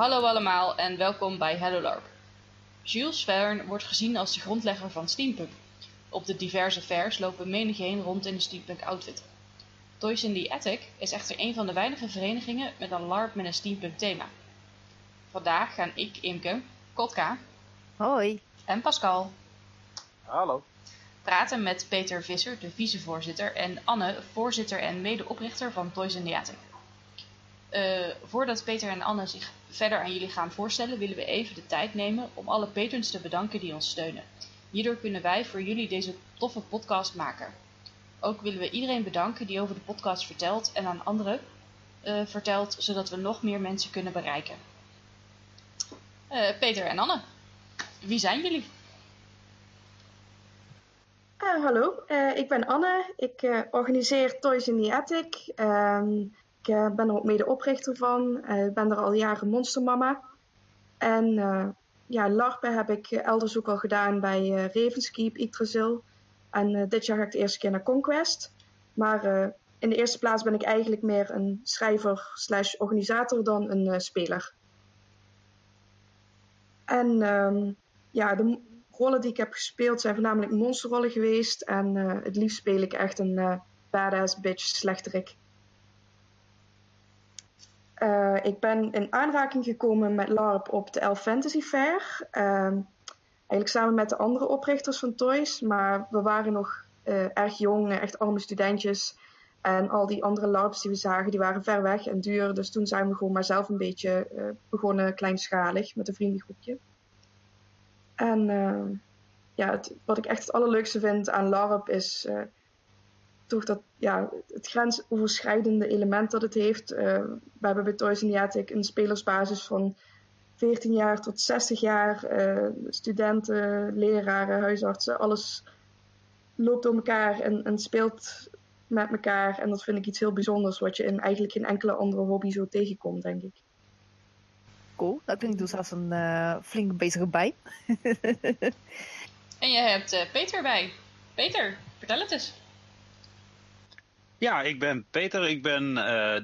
Hallo allemaal en welkom bij Hello LARP. Jules Verne wordt gezien als de grondlegger van Steampunk. Op de diverse fairs lopen menigeen rond in de Steampunk outfit. Toys in the Attic is echter een van de weinige verenigingen met een LARP met een Steampunk thema. Vandaag gaan ik, Imke, Kotka, hoi, en Pascal, hallo, praten met Peter Visser, de vicevoorzitter, en Anne, voorzitter en medeoprichter van Toys in the Attic. Voordat Peter en Anne zich verder aan jullie gaan voorstellen, willen we even de tijd nemen om alle patrons te bedanken die ons steunen. Hierdoor kunnen wij voor jullie deze toffe podcast maken. Ook willen we iedereen bedanken die over de podcast vertelt en aan anderen vertelt, zodat we nog meer mensen kunnen bereiken. Peter en Anne, wie zijn jullie? Hallo, ik ben Anne. Ik organiseer Toys in the Attic. Ik ben er ook medeoprichter van. Ik ben er al jaren monstermama. En LARPen heb ik elders ook al gedaan bij Ravenskeep, Yggdrasil. En dit jaar ga ik de eerste keer naar Conquest. Maar in de eerste plaats ben ik eigenlijk meer een schrijver / organisator dan een speler. En de rollen die ik heb gespeeld zijn voornamelijk monsterrollen geweest. En het liefst speel ik echt een badass bitch slechterik. Ik ben in aanraking gekomen met LARP op de Elf Fantasy Fair. Eigenlijk samen met de andere oprichters van Toys. Maar we waren nog erg jong, echt arme studentjes. En al die andere LARPs die we zagen, die waren ver weg en duur. Dus toen zijn we gewoon maar zelf een beetje begonnen, kleinschalig, met een vriendengroepje. En wat ik echt het allerleukste vind aan LARP is toch dat, het grensoverschrijdende element dat het heeft. We hebben bij Toys in the Attic een spelersbasis van 14 jaar tot 60 jaar. Studenten, leraren, huisartsen, alles loopt door elkaar en speelt met elkaar. En dat vind ik iets heel bijzonders wat je in eigenlijk geen enkele andere hobby zo tegenkomt, denk ik. Cool, dat klinkt dus als een flink bezige bij. En je hebt Peter bij. Peter, vertel het eens. Ja, ik ben Peter. Ik ben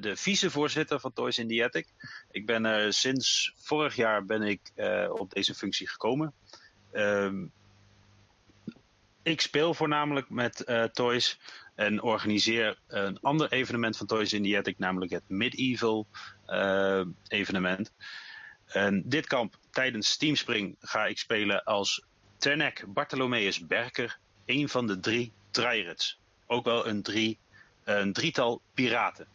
de vicevoorzitter van Toys in the Attic. Ik ben sinds vorig jaar op deze functie gekomen. Ik speel voornamelijk met Toys en organiseer een ander evenement van Toys in the Attic, namelijk het Medieval evenement. En dit kamp tijdens Steam Spring ga ik spelen als Ternek Bartholomeus Berker, een van de 3 Dryrids. Ook wel een drietal piraten,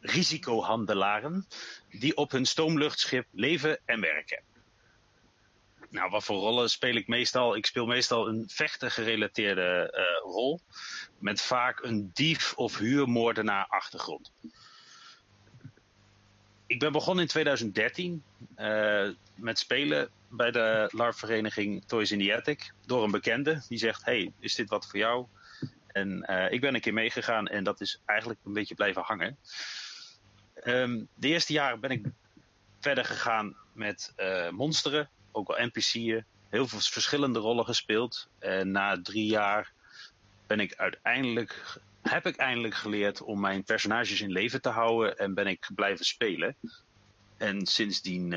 risicohandelaren, die op hun stoomluchtschip leven en werken. Nou, wat voor rollen speel ik meestal? Ik speel meestal een vechten-gerelateerde rol, met vaak een dief of huurmoordenaar achtergrond. Ik ben begonnen in 2013 met spelen bij de LARP-vereniging Toys in the Attic, door een bekende die zegt, hey, is dit wat voor jou? En ik ben een keer meegegaan en dat is eigenlijk een beetje blijven hangen. De eerste jaren ben ik verder gegaan met monsteren, ook wel NPC'en. Heel veel verschillende rollen gespeeld. En na 3 jaar heb ik eindelijk geleerd om mijn personages in leven te houden. En ben ik blijven spelen. En sindsdien,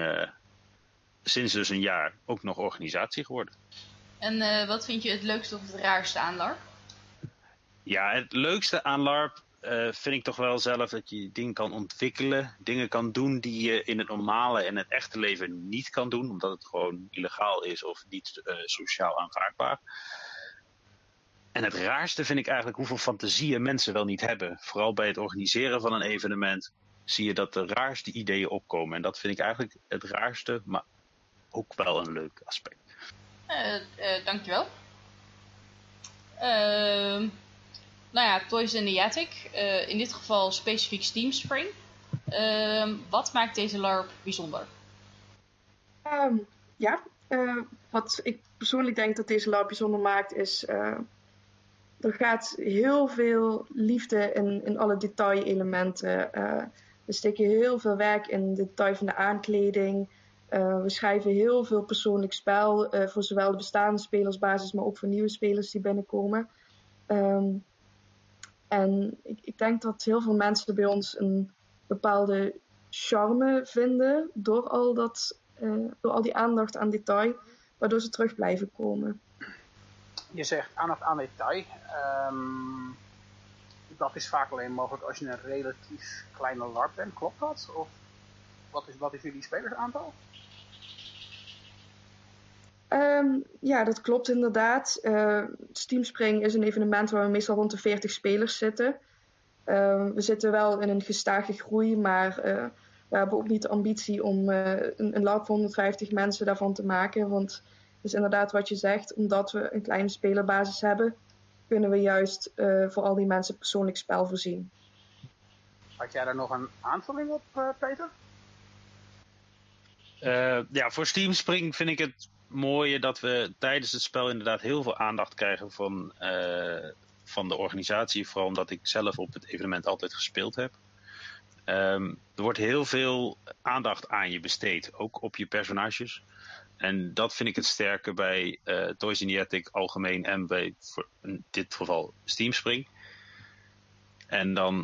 sinds een jaar, ook nog organisatie geworden. En wat vind je het leukste of het raarste aan LARP? Ja, het leukste aan LARP vind ik toch wel zelf dat je dingen kan ontwikkelen. Dingen kan doen die je in het normale en het echte leven niet kan doen. Omdat het gewoon illegaal is of niet sociaal aanvaardbaar. En het raarste vind ik eigenlijk hoeveel fantasieën mensen wel niet hebben. Vooral bij het organiseren van een evenement zie je dat de raarste ideeën opkomen. En dat vind ik eigenlijk het raarste, maar ook wel een leuk aspect. Dankjewel. Toys in the Attic. In dit geval specifiek Steam Spring. Wat maakt deze LARP bijzonder? Wat ik persoonlijk denk dat deze LARP bijzonder maakt is... er gaat heel veel liefde in alle detailelementen. We steken heel veel werk in de detail van de aankleding. We schrijven heel veel persoonlijk spel voor zowel de bestaande spelersbasis... maar ook voor nieuwe spelers die binnenkomen... En ik denk dat heel veel mensen bij ons een bepaalde charme vinden door al die aandacht aan detail, waardoor ze terug blijven komen. Je zegt aandacht aan detail. Dat is vaak alleen mogelijk als je een relatief kleine LARP bent, klopt dat? Of wat is jullie spelersaantal? Ja, dat klopt inderdaad. Steam Spring is een evenement waar we meestal rond de 40 spelers zitten. We zitten wel in een gestage groei, maar we hebben ook niet de ambitie om een LARP van 150 mensen daarvan te maken. Want het is inderdaad wat je zegt, omdat we een kleine spelerbasis hebben, kunnen we juist voor al die mensen persoonlijk spel voorzien. Had jij daar nog een aanvulling op, Peter? Ja, voor Steam Spring vind ik het mooie dat we tijdens het spel inderdaad heel veel aandacht krijgen van de organisatie. Vooral omdat ik zelf op het evenement altijd gespeeld heb. Er wordt heel veel aandacht aan je besteed, ook op je personages. En dat vind ik het sterke bij Toys in the Attic algemeen en bij in dit geval Steam Spring. En dan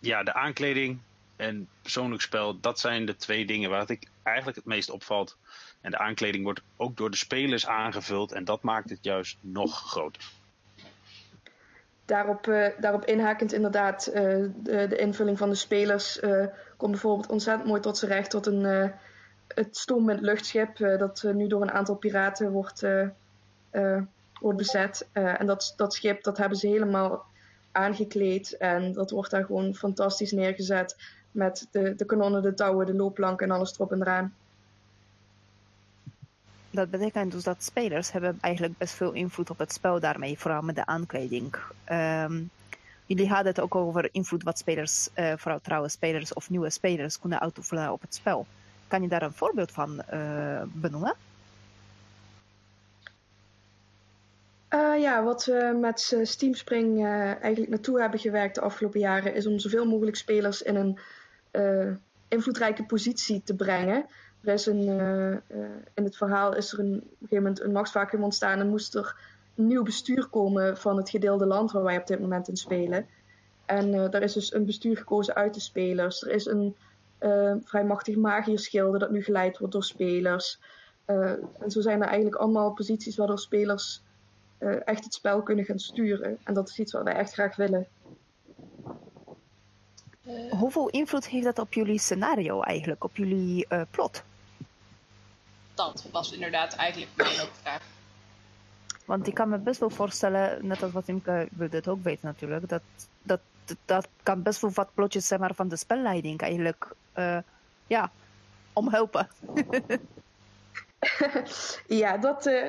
de aankleding en persoonlijk spel, dat zijn de twee dingen waar ik eigenlijk het meest opvalt. En de aankleding wordt ook door de spelers aangevuld en dat maakt het juist nog groter. Daarop inhakend inderdaad, de invulling van de spelers komt bijvoorbeeld ontzettend mooi tot z'n recht tot het stormend luchtschip dat nu door een aantal piraten wordt bezet. En dat schip, dat hebben ze helemaal aangekleed en dat wordt daar gewoon fantastisch neergezet met de kanonnen, de touwen, de loopplank en alles erop en eraan. Dat betekent dus dat spelers hebben eigenlijk best veel invloed op het spel daarmee, vooral met de aankleding. Jullie hadden het ook over invloed wat spelers, vooral trouwe spelers of nieuwe spelers, kunnen uitoefenen op het spel. Kan je daar een voorbeeld van benoemen? Wat we met Steam Spring eigenlijk naartoe hebben gewerkt de afgelopen jaren is om zoveel mogelijk spelers in een invloedrijke positie te brengen. Er is in het verhaal is er op een gegeven moment een machtsvacuüm ontstaan en moest er een nieuw bestuur komen van het gedeelde land waar wij op dit moment in spelen. En daar is dus een bestuur gekozen uit de spelers. Er is een vrij machtig magierschilde dat nu geleid wordt door spelers. En zo zijn er eigenlijk allemaal posities waardoor spelers echt het spel kunnen gaan sturen. En dat is iets wat wij echt graag willen. Hoeveel invloed heeft dat op jullie scenario eigenlijk, op jullie plot? Dat was inderdaad eigenlijk mijn ook vraag. Want ik kan me best wel voorstellen, net als wat Imke wilde het ook weten natuurlijk, dat kan best wel wat plotjes zeg maar, van de spelleiding eigenlijk omhelpen. Ja,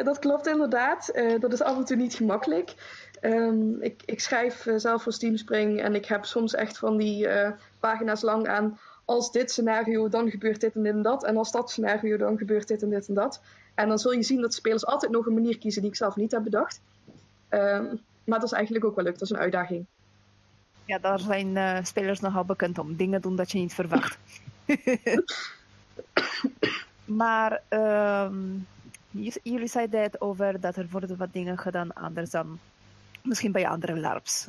dat klopt inderdaad. Dat is af en toe niet gemakkelijk. Ik schrijf zelf voor Steam Spring en ik heb soms echt van die pagina's lang aan als dit scenario dan gebeurt dit en dit en dat en als dat scenario dan gebeurt dit en dit en dat. En dan zul je zien dat spelers altijd nog een manier kiezen die ik zelf niet heb bedacht. Maar dat is eigenlijk ook wel leuk, dat is een uitdaging. Ja, daar zijn spelers nogal bekend om. Dingen doen dat je niet verwacht. Maar jullie zeiden het over dat er worden wat dingen gedaan anders dan misschien bij andere LARPs.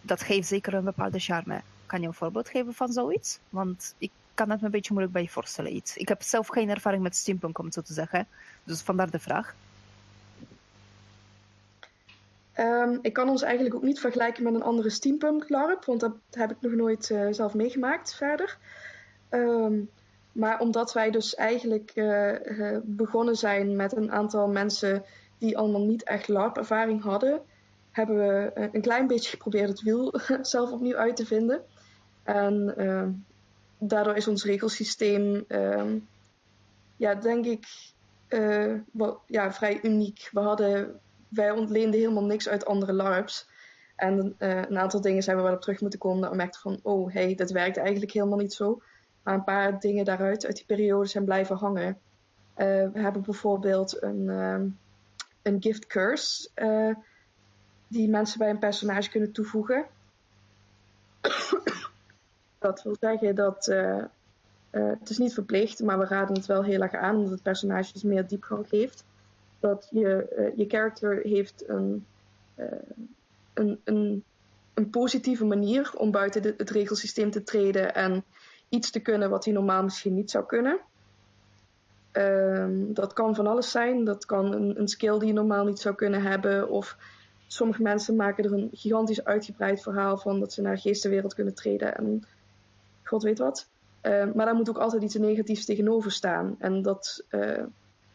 Dat geeft zeker een bepaalde charme. Kan je een voorbeeld geven van zoiets? Want ik kan het me een beetje moeilijk bij voorstellen. Ik heb zelf geen ervaring met steampunk, om het zo te zeggen. Dus vandaar de vraag. Ik kan ons eigenlijk ook niet vergelijken met een andere steampunk LARP, want dat heb ik nog nooit zelf meegemaakt verder. Maar omdat wij dus eigenlijk begonnen zijn met een aantal mensen die allemaal niet echt LARP-ervaring hadden, hebben we een klein beetje geprobeerd het wiel zelf opnieuw uit te vinden. En daardoor is ons regelsysteem, vrij uniek. Wij ontleenden helemaal niks uit andere LARPs. En een aantal dingen zijn we wel op terug moeten komen. En merkten van, dat werkt eigenlijk helemaal niet zo. Maar een paar dingen daaruit, uit die periode, zijn blijven hangen. We hebben bijvoorbeeld een gift curse. Die mensen bij een personage kunnen toevoegen. Dat wil zeggen dat... het is niet verplicht, maar we raden het wel heel erg aan. Omdat het personage dus meer diepgang geeft. Dat je character heeft een een positieve manier om buiten het regelsysteem te treden en iets te kunnen wat hij normaal misschien niet zou kunnen. Dat kan van alles zijn. Dat kan een skill die je normaal niet zou kunnen hebben. Of sommige mensen maken er een gigantisch uitgebreid verhaal van dat ze naar de geestenwereld kunnen treden. En god weet wat. Maar daar moet ook altijd iets negatiefs tegenover staan. En dat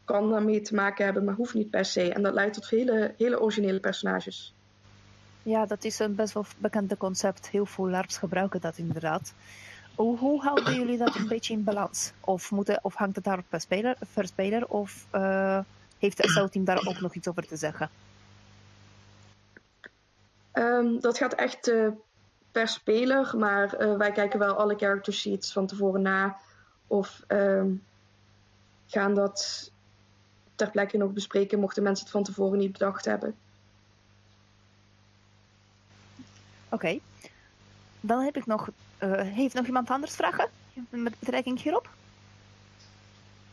kan daarmee te maken hebben, maar hoeft niet per se. En dat leidt tot hele, hele originele personages. Ja, dat is een best wel bekende concept. Heel veel LARPs gebruiken dat inderdaad. Hoe houden jullie dat een beetje in balans? Of hangt het daar per speler? Of heeft het SL-team daar ook nog iets over te zeggen? Dat gaat echt per speler. Maar wij kijken wel alle character sheets van tevoren na. Of gaan dat ter plekke nog bespreken mochten mensen het van tevoren niet bedacht hebben. Oké. Dan heb ik nog... heeft nog iemand anders vragen met betrekking hierop?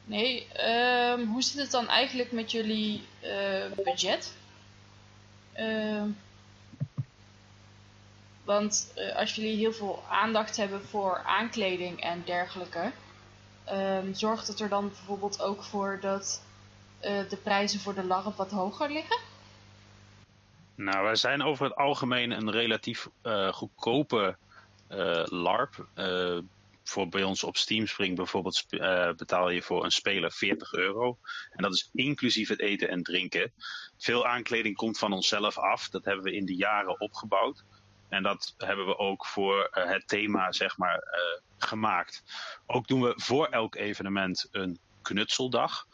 Nee, hoe zit het dan eigenlijk met jullie budget? Want als jullie heel veel aandacht hebben voor aankleding en dergelijke, zorgt het er dan bijvoorbeeld ook voor dat de prijzen voor de LARP wat hoger liggen? Nou, wij zijn over het algemeen een relatief goedkope LARP. Voor bij ons op Steam Spring bijvoorbeeld betaal je voor een speler €40. En dat is inclusief het eten en drinken. Veel aankleding komt van onszelf af. Dat hebben we in de jaren opgebouwd. En dat hebben we ook voor het thema zeg maar gemaakt. Ook doen we voor elk evenement een knutseldag.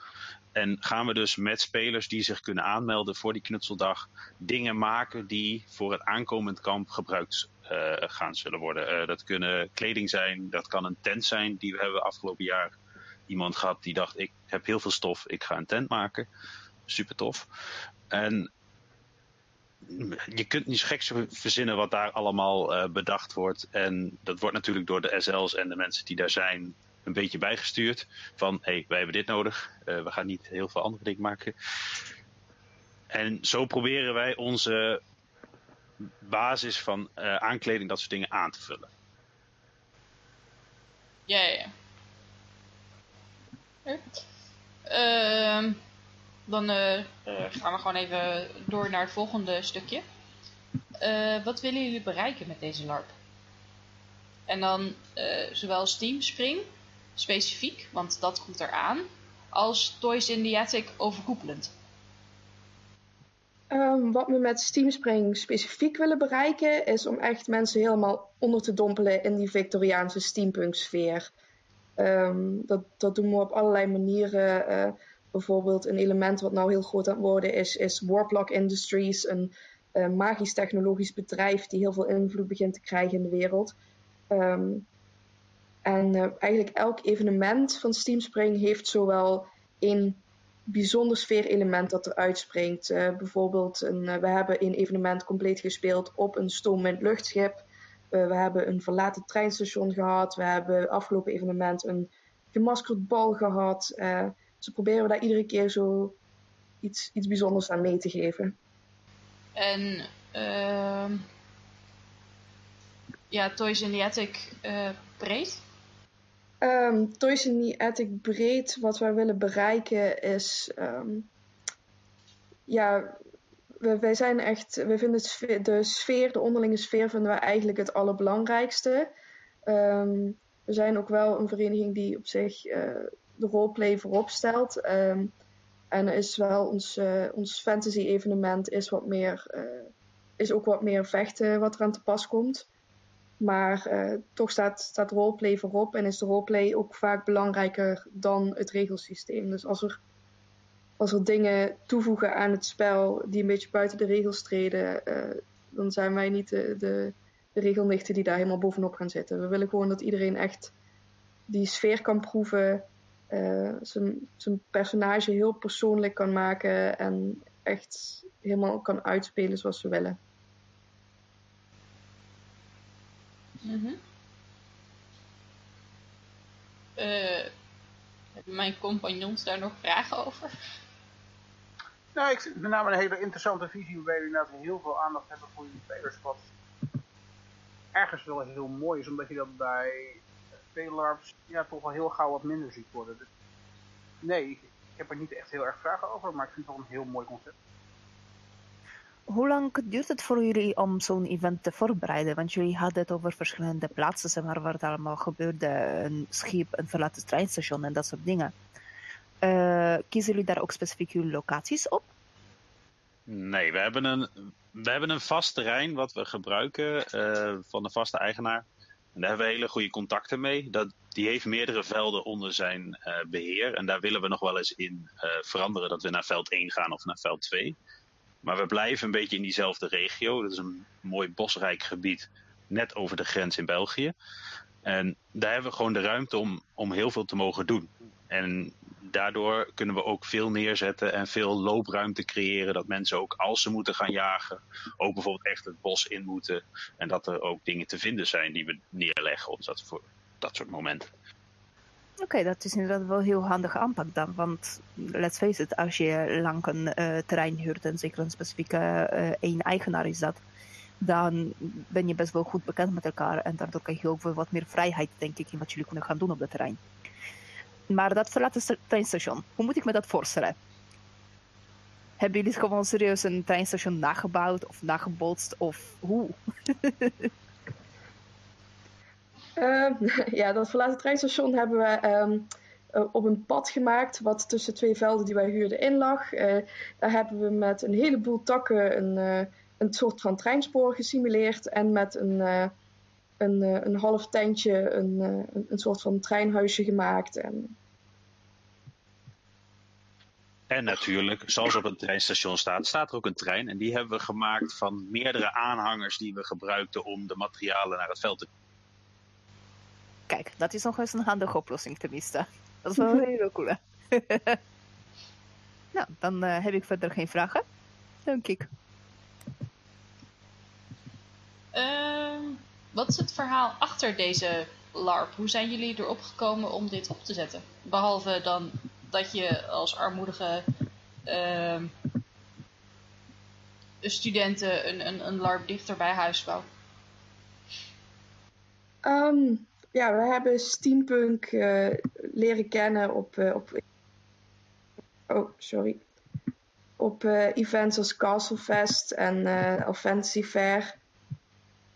En gaan we dus met spelers die zich kunnen aanmelden voor die knutseldag dingen maken die voor het aankomend kamp gebruikt gaan zullen worden. Dat kunnen kleding zijn, dat kan een tent zijn. Die we hebben afgelopen jaar iemand gehad die dacht, ik heb heel veel stof, ik ga een tent maken. Super tof. En je kunt niet geks verzinnen wat daar allemaal bedacht wordt. En dat wordt natuurlijk door de SL's en de mensen die daar zijn een beetje bijgestuurd. Van, hé, wij hebben dit nodig. We gaan niet heel veel andere dingen maken. En zo proberen wij onze basis van aankleding, dat soort dingen aan te vullen. Ja. Dan gaan we gewoon even door naar het volgende stukje. Wat willen jullie bereiken met deze LARP? En dan zowel Steam Spring, specifiek, want dat komt eraan, als Toys in the Attic overkoepelend. Wat we met Steam Spring specifiek willen bereiken is om echt mensen helemaal onder te dompelen in die Victoriaanse steampunk sfeer. Dat doen we op allerlei manieren. Bijvoorbeeld een element wat nou heel groot aan het worden is Warplock Industries, een magisch-technologisch bedrijf die heel veel invloed begint te krijgen in de wereld. En eigenlijk elk evenement van Steam Spring heeft zowel een bijzonder sfeerelement dat er uitspringt. Bijvoorbeeld, we hebben een evenement compleet gespeeld op een stoomwind luchtschip. We hebben een verlaten treinstation gehad. We hebben afgelopen evenement een gemaskerd bal gehad. Dus proberen we daar iedere keer zo iets bijzonders aan mee te geven. En Toys in the Attic breed? Toys in the Attic breed, wat wij willen bereiken is... wij zijn echt... We vinden de onderlinge sfeer vinden we eigenlijk het allerbelangrijkste. We zijn ook wel een vereniging die op zich de roleplay voorop stelt. En is wel ons fantasy evenement is ook wat meer vechten wat eraan te pas komt. Maar toch staat roleplay voorop en is de roleplay ook vaak belangrijker dan het regelsysteem. Dus als er dingen toevoegen aan het spel die een beetje buiten de regels treden, dan zijn wij niet de regelnichten die daar helemaal bovenop gaan zitten. We willen gewoon dat iedereen echt die sfeer kan proeven, zijn personage heel persoonlijk kan maken en echt helemaal kan uitspelen zoals ze willen. Mm-hmm. Hebben mijn compagnons daar nog vragen over? Nou, ik vind het met name een hele interessante visie waarbij jullie inderdaad heel veel aandacht hebben voor jullie spelers. Wat jagers wel heel mooi is, omdat je dat bij veel LARPs ja, toch wel heel gauw wat minder ziet worden. Dus nee, ik heb er niet echt heel erg vragen over, maar ik vind het wel een heel mooi concept. Hoe lang duurt het voor jullie om zo'n event te voorbereiden? Want jullie hadden het over verschillende plaatsen, zeg maar, waar het allemaal gebeurde. Een schip, een verlaten treinstation en dat soort dingen. Kiezen jullie daar ook specifiek jullie locaties op? Nee, we hebben een vast terrein wat we gebruiken van de vaste eigenaar. En daar hebben we hele goede contacten mee. Die heeft meerdere velden onder zijn beheer. En daar willen we nog wel eens in veranderen. Dat we naar veld 1 gaan of naar veld 2. Maar we blijven een beetje in diezelfde regio. Dat is een mooi bosrijk gebied. Net over de grens in België. En daar hebben we gewoon de ruimte om heel veel te mogen doen. En daardoor kunnen we ook veel neerzetten en veel loopruimte creëren. Dat mensen ook, als ze moeten gaan jagen, ook bijvoorbeeld echt het bos in moeten. En dat er ook dingen te vinden zijn die we neerleggen op dat soort momenten. Oké, dat is inderdaad wel een heel handige aanpak dan. Want let's face it, als je lang een terrein huurt en zeker een specifieke één eigenaar is dat, dan ben je best wel goed bekend met elkaar. En daardoor krijg je ook wel wat meer vrijheid, denk ik, in wat jullie kunnen gaan doen op dat terrein. Maar dat verlaten treinstation, hoe moet ik me dat voorstellen? Hebben jullie gewoon serieus een treinstation nagebouwd of nagebotst of hoe? Ja, dat verlaten treinstation hebben we op een pad gemaakt wat tussen twee velden die wij huurden in lag. Daar hebben we met een heleboel takken een soort van treinspoor gesimuleerd en met een half tentje, een soort van treinhuisje gemaakt. En natuurlijk, zoals op een treinstation staat er ook een trein. En die hebben we gemaakt van meerdere aanhangers die we gebruikten om de materialen naar het veld te... Kijk, dat is nog eens een handige oplossing tenminste. Dat is wel een hele coole. Nou, dan heb ik verder geen vragen. Denk ik. Wat is het verhaal achter deze LARP? Hoe zijn jullie erop gekomen om dit op te zetten? Behalve dan dat je als armoedige studenten een LARP dichter bij huis wou. Ja, we hebben Steampunk leren kennen op events als Castlefest en Elf Fantasy Fair.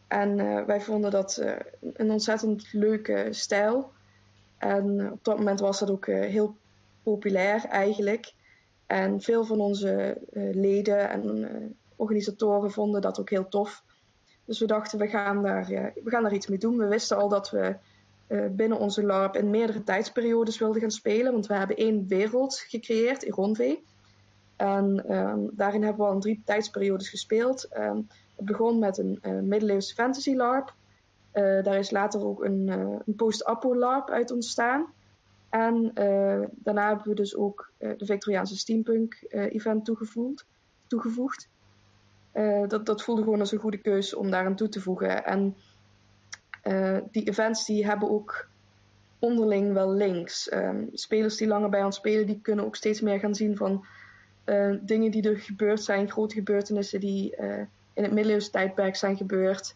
En wij vonden dat een ontzettend leuke stijl. En op dat moment was dat ook heel populair eigenlijk. En veel van onze leden en organisatoren vonden dat ook heel tof. Dus we dachten, we gaan daar iets mee doen. We wisten al dat we binnen onze LARP in meerdere tijdsperiodes wilden gaan spelen. Want we hebben 1 wereld gecreëerd, Ironvee. En daarin hebben we al in 3 tijdsperiodes gespeeld. Het begon met een middeleeuwse fantasy LARP. Daar is later ook een post-appo LARP uit ontstaan. En daarna hebben we dus ook de Victoriaanse Steampunk event toegevoegd. Dat voelde gewoon als een goede keus om daaraan toe te voegen. En die events die hebben ook onderling wel links. Spelers die langer bij ons spelen, die kunnen ook steeds meer gaan zien van dingen die er gebeurd zijn. Grote gebeurtenissen die in het middeleeuwse tijdperk zijn gebeurd.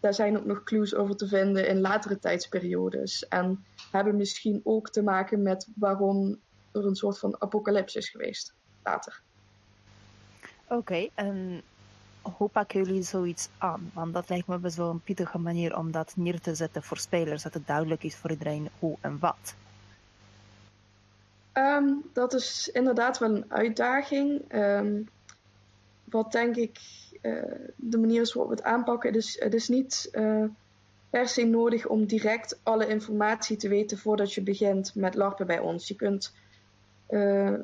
Daar zijn ook nog clues over te vinden in latere tijdsperiodes. En hebben misschien ook te maken met waarom er een soort van apocalyps is geweest later. Oké, en hoe pakken jullie zoiets aan? Want dat lijkt me best wel een pittige manier om dat neer te zetten voor spelers. Dat het duidelijk is voor iedereen hoe en wat. Dat is inderdaad wel een uitdaging. Wat denk ik de manier is waarop we het aanpakken. Dus het is niet per se nodig om direct alle informatie te weten voordat je begint met LARPen bij ons. Je kunt,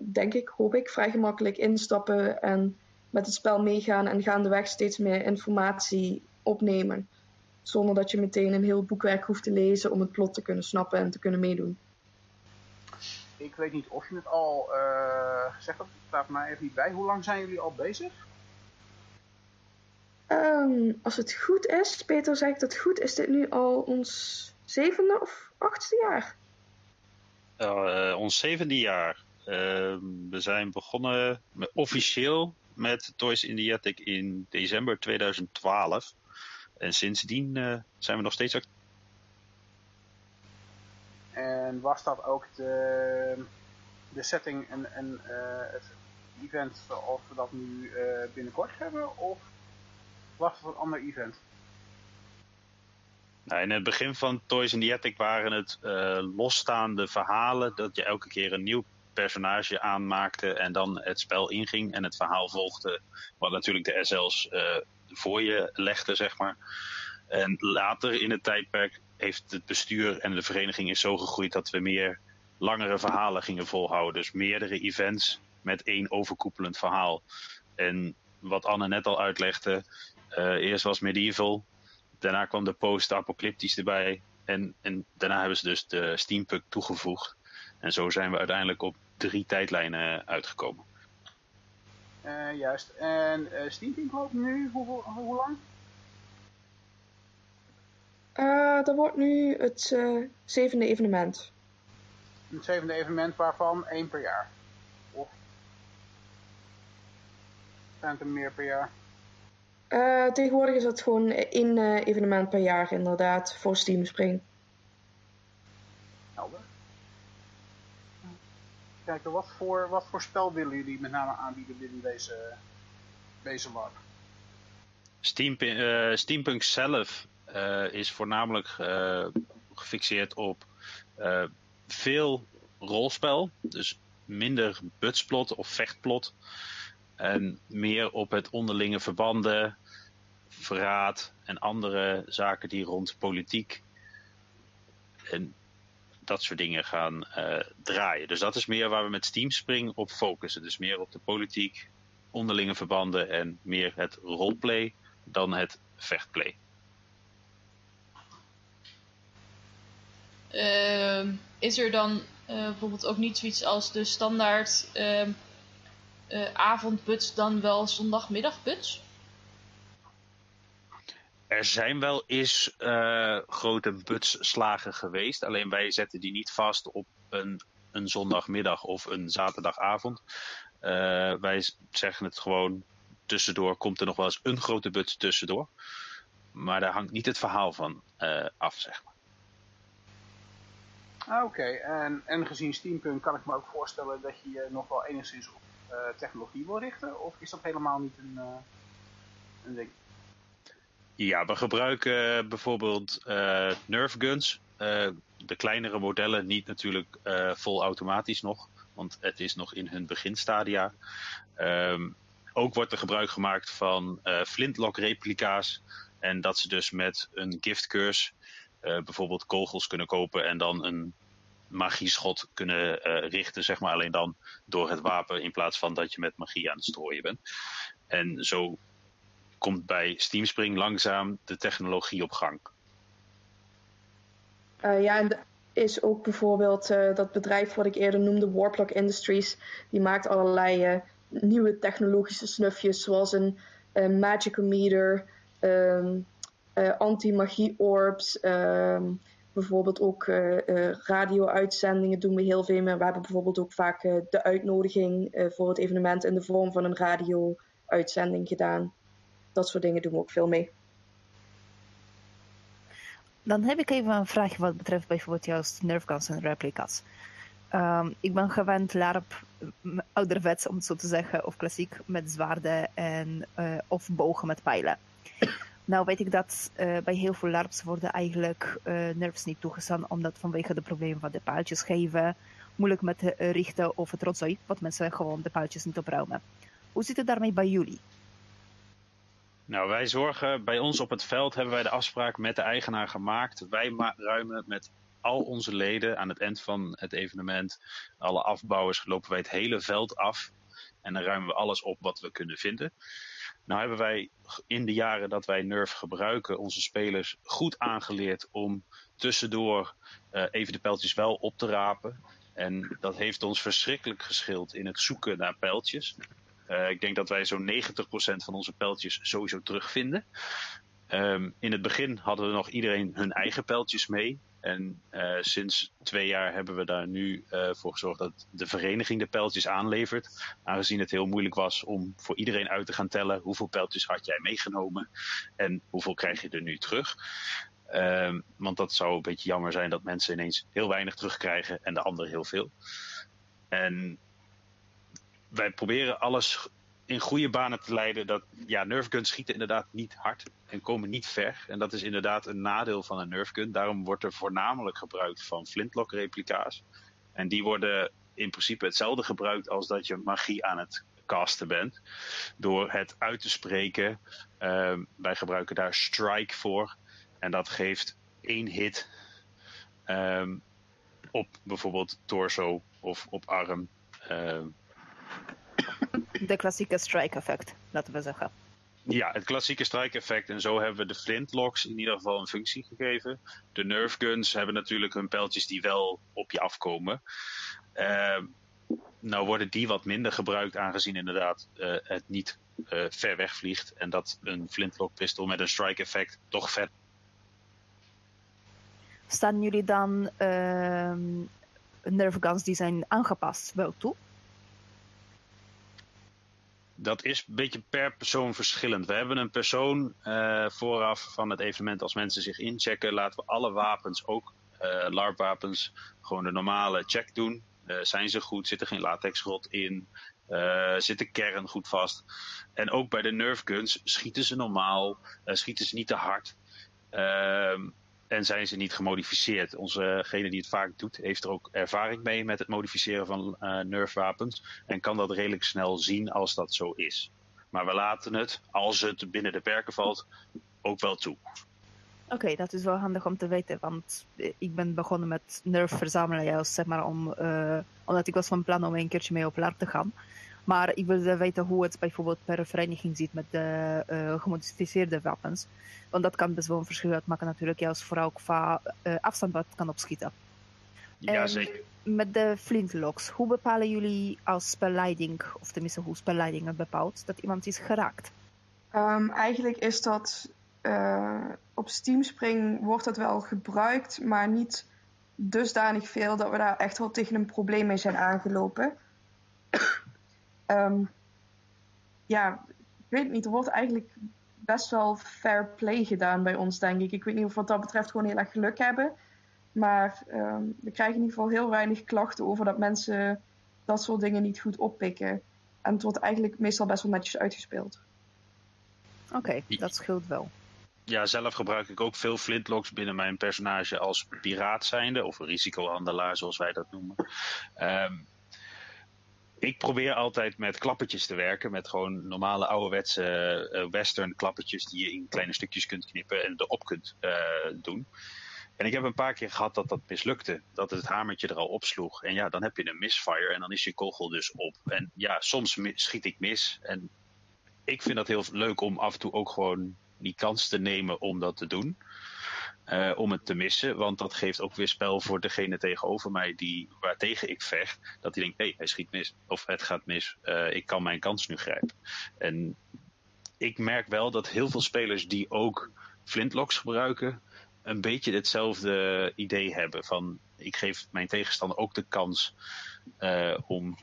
denk ik, hoop ik, vrij gemakkelijk instappen en met het spel meegaan en gaandeweg steeds meer informatie opnemen. Zonder dat je meteen een heel boekwerk hoeft te lezen om het plot te kunnen snappen en te kunnen meedoen. Ik weet niet of je het al gezegd hebt, staat maar even niet bij. Hoe lang zijn jullie al bezig? Als het goed is, Peter zei ik dat goed, is dit nu al ons 7e of 8e jaar? Ons 7e jaar. We zijn begonnen officieel met Toys in the Attic in december 2012. En sindsdien zijn we nog steeds actief. En was dat ook de setting en het event zoals we dat nu binnenkort hebben? Of was het een ander event? Nou, in het begin van Toys in the Attic waren het losstaande verhalen. Dat je elke keer een nieuw personage aanmaakte en dan het spel inging. En het verhaal volgde wat natuurlijk de SL's voor je legden, zeg maar. En later in het tijdperk heeft het bestuur en de vereniging is zo gegroeid dat we meer langere verhalen gingen volhouden. Dus meerdere events met één overkoepelend verhaal. En wat Anne net al uitlegde, eerst was Medieval, daarna kwam de post-apocalyptisch erbij en daarna hebben ze dus de steampunk toegevoegd. En zo zijn we uiteindelijk op 3 tijdlijnen uitgekomen. Juist. En steampunk loopt nu hoe lang? Dat wordt nu het 7e evenement. Het 7e evenement waarvan 1 per jaar? Of zijn er meer per jaar? Tegenwoordig is dat gewoon 1 evenement per jaar inderdaad voor Steam Spring. Helder. Kijken, wat voor spel willen jullie met name aanbieden binnen deze markt? Steampunk zelf is voornamelijk gefixeerd op veel rolspel. Dus minder butsplot of vechtplot. En meer op het onderlinge verbanden, verraad en andere zaken die rond politiek en dat soort dingen gaan draaien. Dus dat is meer waar we met Steam Spring op focussen. Dus meer op de politiek, onderlinge verbanden en meer het roleplay dan het vechtplay. Is er dan bijvoorbeeld ook niet zoiets als de standaard avondbuts dan wel zondagmiddagbuts? Er zijn wel eens grote butsslagen geweest. Alleen wij zetten die niet vast op een zondagmiddag of een zaterdagavond. Wij zeggen het gewoon tussendoor. Komt er nog wel eens een grote buts tussendoor. Maar daar hangt niet het verhaal van af, zeg maar. Oké, en gezien Steampunk kan ik me ook voorstellen dat je je nog wel enigszins op technologie wil richten? Of is dat helemaal niet een ding? Ja, we gebruiken bijvoorbeeld Nerf guns. De kleinere modellen, niet natuurlijk vol automatisch nog. Want het is nog in hun beginstadia. Ook wordt er gebruik gemaakt van flintlock replica's. En dat ze dus met een giftcurse bijvoorbeeld kogels kunnen kopen en dan een magieschot kunnen richten, zeg maar, alleen dan door het wapen in plaats van dat je met magie aan het strooien bent. En zo komt bij Steam Spring langzaam de technologie op gang. Ja, en er is ook bijvoorbeeld dat bedrijf wat ik eerder noemde, Warplock Industries, die maakt allerlei nieuwe technologische snufjes, zoals een magicometer, anti-magie orbs, bijvoorbeeld ook radio-uitzendingen doen we heel veel meer. We hebben bijvoorbeeld ook vaak de uitnodiging voor het evenement in de vorm van een radio-uitzending gedaan. Dat soort dingen doen we ook veel mee. Dan heb ik even een vraag wat betreft bijvoorbeeld juist nerfguns en replica's. Ik ben gewend LARP, ouderwets om het zo te zeggen, of klassiek met zwaarden en of bogen met pijlen. Nou weet ik dat bij heel veel LARPs worden eigenlijk nerfs niet toegestaan, omdat vanwege de problemen van de pijltjes geven, moeilijk met richten of het rotzooi, wat mensen gewoon de pijltjes niet opruimen. Hoe zit het daarmee bij jullie? Nou, wij zorgen, bij ons op het veld hebben wij de afspraak met de eigenaar gemaakt. Wij ruimen met al onze leden aan het eind van het evenement, alle afbouwers, lopen wij het hele veld af en dan ruimen we alles op wat we kunnen vinden. Nou hebben wij in de jaren dat wij Nerf gebruiken onze spelers goed aangeleerd om tussendoor even de pijltjes wel op te rapen. En dat heeft ons verschrikkelijk geschild in het zoeken naar pijltjes. Ik denk dat wij zo'n 90% van onze pijltjes sowieso terugvinden. In het begin hadden we nog iedereen hun eigen pijltjes mee. En sinds 2 jaar hebben we daar nu voor gezorgd dat de vereniging de pijltjes aanlevert. Aangezien het heel moeilijk was om voor iedereen uit te gaan tellen hoeveel pijltjes had jij meegenomen en hoeveel krijg je er nu terug. Want dat zou een beetje jammer zijn dat mensen ineens heel weinig terugkrijgen en de anderen heel veel. En wij proberen alles in goede banen te leiden. Dat, ja, nerfguns schieten inderdaad niet hard en komen niet ver. En dat is inderdaad een nadeel van een nerfgun. Daarom wordt er voornamelijk gebruikt van flintlock replica's. En die worden in principe hetzelfde gebruikt als dat je magie aan het casten bent. Door het uit te spreken. Wij gebruiken daar strike voor. En dat geeft 1 hit op bijvoorbeeld torso of op arm. De klassieke strike effect, laten we zeggen. Ja, het klassieke strike effect. En zo hebben we de flintlocks in ieder geval een functie gegeven. De nerf guns hebben natuurlijk hun pijltjes die wel op je afkomen. Nou worden die wat minder gebruikt aangezien inderdaad het niet ver weg vliegt. En dat een flintlock pistool met een strike effect toch ver. Staan jullie dan nerf guns die zijn aangepast wel toe? Dat is een beetje per persoon verschillend. We hebben een persoon vooraf van het evenement, als mensen zich inchecken, laten we alle wapens, ook LARP-wapens, gewoon de normale check doen. Zijn ze goed? Zit er geen latexschot in? Zit de kern goed vast? En ook bij de nerf guns schieten ze normaal, schieten ze niet te hard. En zijn ze niet gemodificeerd. Degene die het vaak doet, heeft er ook ervaring mee met het modificeren van nerfwapens. En kan dat redelijk snel zien als dat zo is. Maar we laten het, als het binnen de perken valt, ook wel toe. Oké, dat is wel handig om te weten. Want ik ben begonnen met nerf verzamelen. Juist, zeg maar, omdat ik was van plan om een keertje mee op LARP te gaan. Maar ik wilde weten hoe het bijvoorbeeld per vereniging zit met de gemodificeerde wapens. Want dat kan best wel een verschil uitmaken natuurlijk, juist vooral qua afstand wat kan opschieten. Ja, zeker. Met de flintlocks, hoe bepalen jullie als spelleiding, of tenminste hoe spelleiding het bepaalt, dat iemand is geraakt? Eigenlijk is dat, op Steam Spring wordt dat wel gebruikt, maar niet dusdanig veel dat we daar echt wel tegen een probleem mee zijn aangelopen. Ik weet niet, er wordt eigenlijk best wel fair play gedaan bij ons, denk ik. Ik weet niet of we wat dat betreft gewoon heel erg geluk hebben. Maar we krijgen in ieder geval heel weinig klachten over dat mensen dat soort dingen niet goed oppikken. En het wordt eigenlijk meestal best wel netjes uitgespeeld. Oké, dat scheelt wel. Ja, zelf gebruik ik ook veel flintlocks binnen mijn personage als piraat zijnde. Of risicohandelaar, zoals wij dat noemen. Ik probeer altijd met klappertjes te werken. Met gewoon normale ouderwetse western klappertjes die je in kleine stukjes kunt knippen en erop kunt doen. En ik heb een paar keer gehad dat dat mislukte. Dat het hamertje er al opsloeg. En ja, dan heb je een misfire en dan is je kogel dus op. En ja, soms schiet ik mis. En ik vind dat heel leuk om af en toe ook gewoon die kans te nemen om dat te doen. Om het te missen, want dat geeft ook weer spel voor degene tegenover mij waartegen ik vecht, dat die denkt, hé, hij schiet mis, of het gaat mis, ik kan mijn kans nu grijpen. En ik merk wel dat heel veel spelers die ook flintlocks gebruiken, een beetje hetzelfde idee hebben van, ik geef mijn tegenstander ook de kans om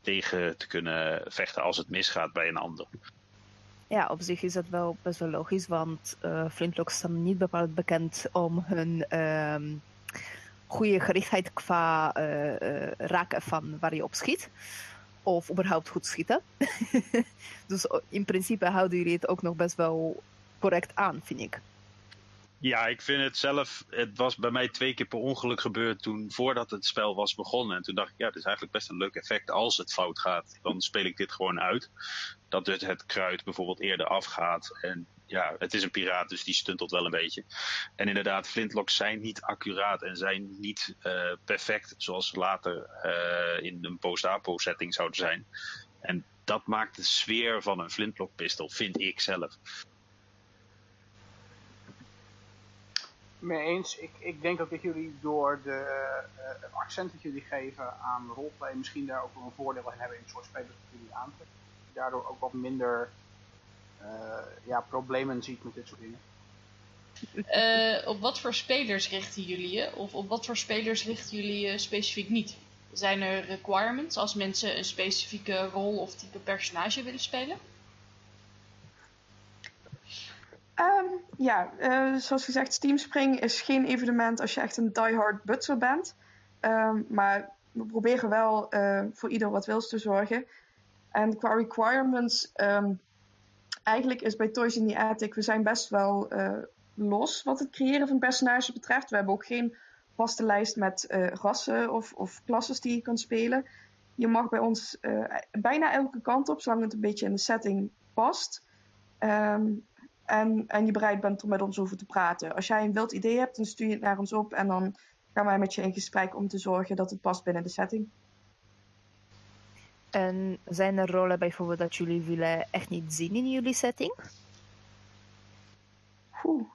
tegen te kunnen vechten als het misgaat bij een ander. Ja, op zich is dat wel best wel logisch, want flintlocks staan niet bepaald bekend om hun goede gerichtheid qua raken van waar je op schiet. Of überhaupt goed schieten. Dus in principe houden jullie het ook nog best wel correct aan, vind ik. Ja, ik vind het zelf, het was bij mij 2 keer per ongeluk gebeurd toen voordat het spel was begonnen. En toen dacht ik, ja, dit is eigenlijk best een leuk effect als het fout gaat. Dan speel ik dit gewoon uit. Dat dus het kruid bijvoorbeeld eerder afgaat. En ja, het is een piraat, dus die stuntelt wel een beetje. En inderdaad, flintlocks zijn niet accuraat en zijn niet perfect zoals ze later in een post-apo setting zouden zijn. En dat maakt de sfeer van een flintlockpistool, vind ik zelf. Mee eens. Ik denk ook dat jullie door het accent dat jullie geven aan roleplay misschien daar ook wel een voordeel in hebben in het soort spelers dat jullie aantrekken. Daardoor ook wat minder problemen ziet met dit soort dingen. Op wat voor spelers richten jullie je? Of op wat voor spelers richten jullie je specifiek niet? Zijn er requirements als mensen een specifieke rol of type personage willen spelen? Zoals gezegd, Steam Spring is geen evenement als je echt een diehard butser bent. Maar we proberen wel voor ieder wat wils te zorgen. En qua requirements, eigenlijk is bij Toys in the Attic, we zijn best wel los wat het creëren van personages betreft. We hebben ook geen vaste lijst met rassen of klasses die je kan spelen. Je mag bij ons bijna elke kant op, zolang het een beetje in de setting past. En je bereid bent om met ons over te praten. Als jij een wild idee hebt, dan stuur je het naar ons op. En dan gaan wij met je in gesprek om te zorgen dat het past binnen de setting. En zijn er rollen bijvoorbeeld dat jullie willen echt niet zien in jullie setting? Oeh.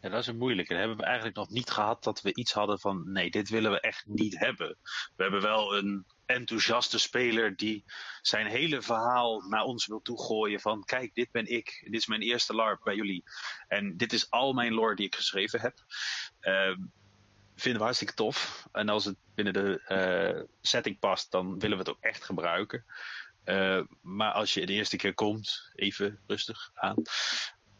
Ja, dat is een moeilijke. Dat hebben we eigenlijk nog niet gehad dat we iets hadden van... nee, dit willen we echt niet hebben. We hebben wel een enthousiaste speler die zijn hele verhaal naar ons wil toegooien van... kijk, dit ben ik. Dit is mijn eerste LARP bij jullie. En dit is al mijn lore die ik geschreven heb. Vinden we hartstikke tof. En als het binnen de setting past, dan willen we het ook echt gebruiken. Maar als je de eerste keer komt, even rustig aan...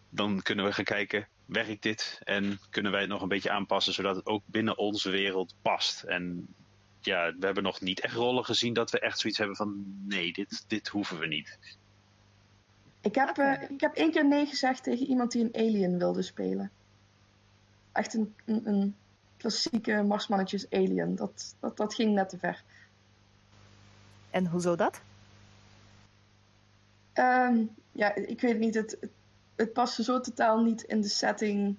dan kunnen we gaan kijken, werkt dit? En kunnen wij het nog een beetje aanpassen, zodat het ook binnen onze wereld past? En ja, we hebben nog niet echt rollen gezien dat we echt zoiets hebben van... nee, dit hoeven we niet. Ik heb 1 keer nee gezegd tegen iemand die een alien wilde spelen. Echt een klassieke Marsmannetjes alien. Dat ging net te ver. En hoezo dat? Ik weet niet, het paste zo totaal niet in de setting.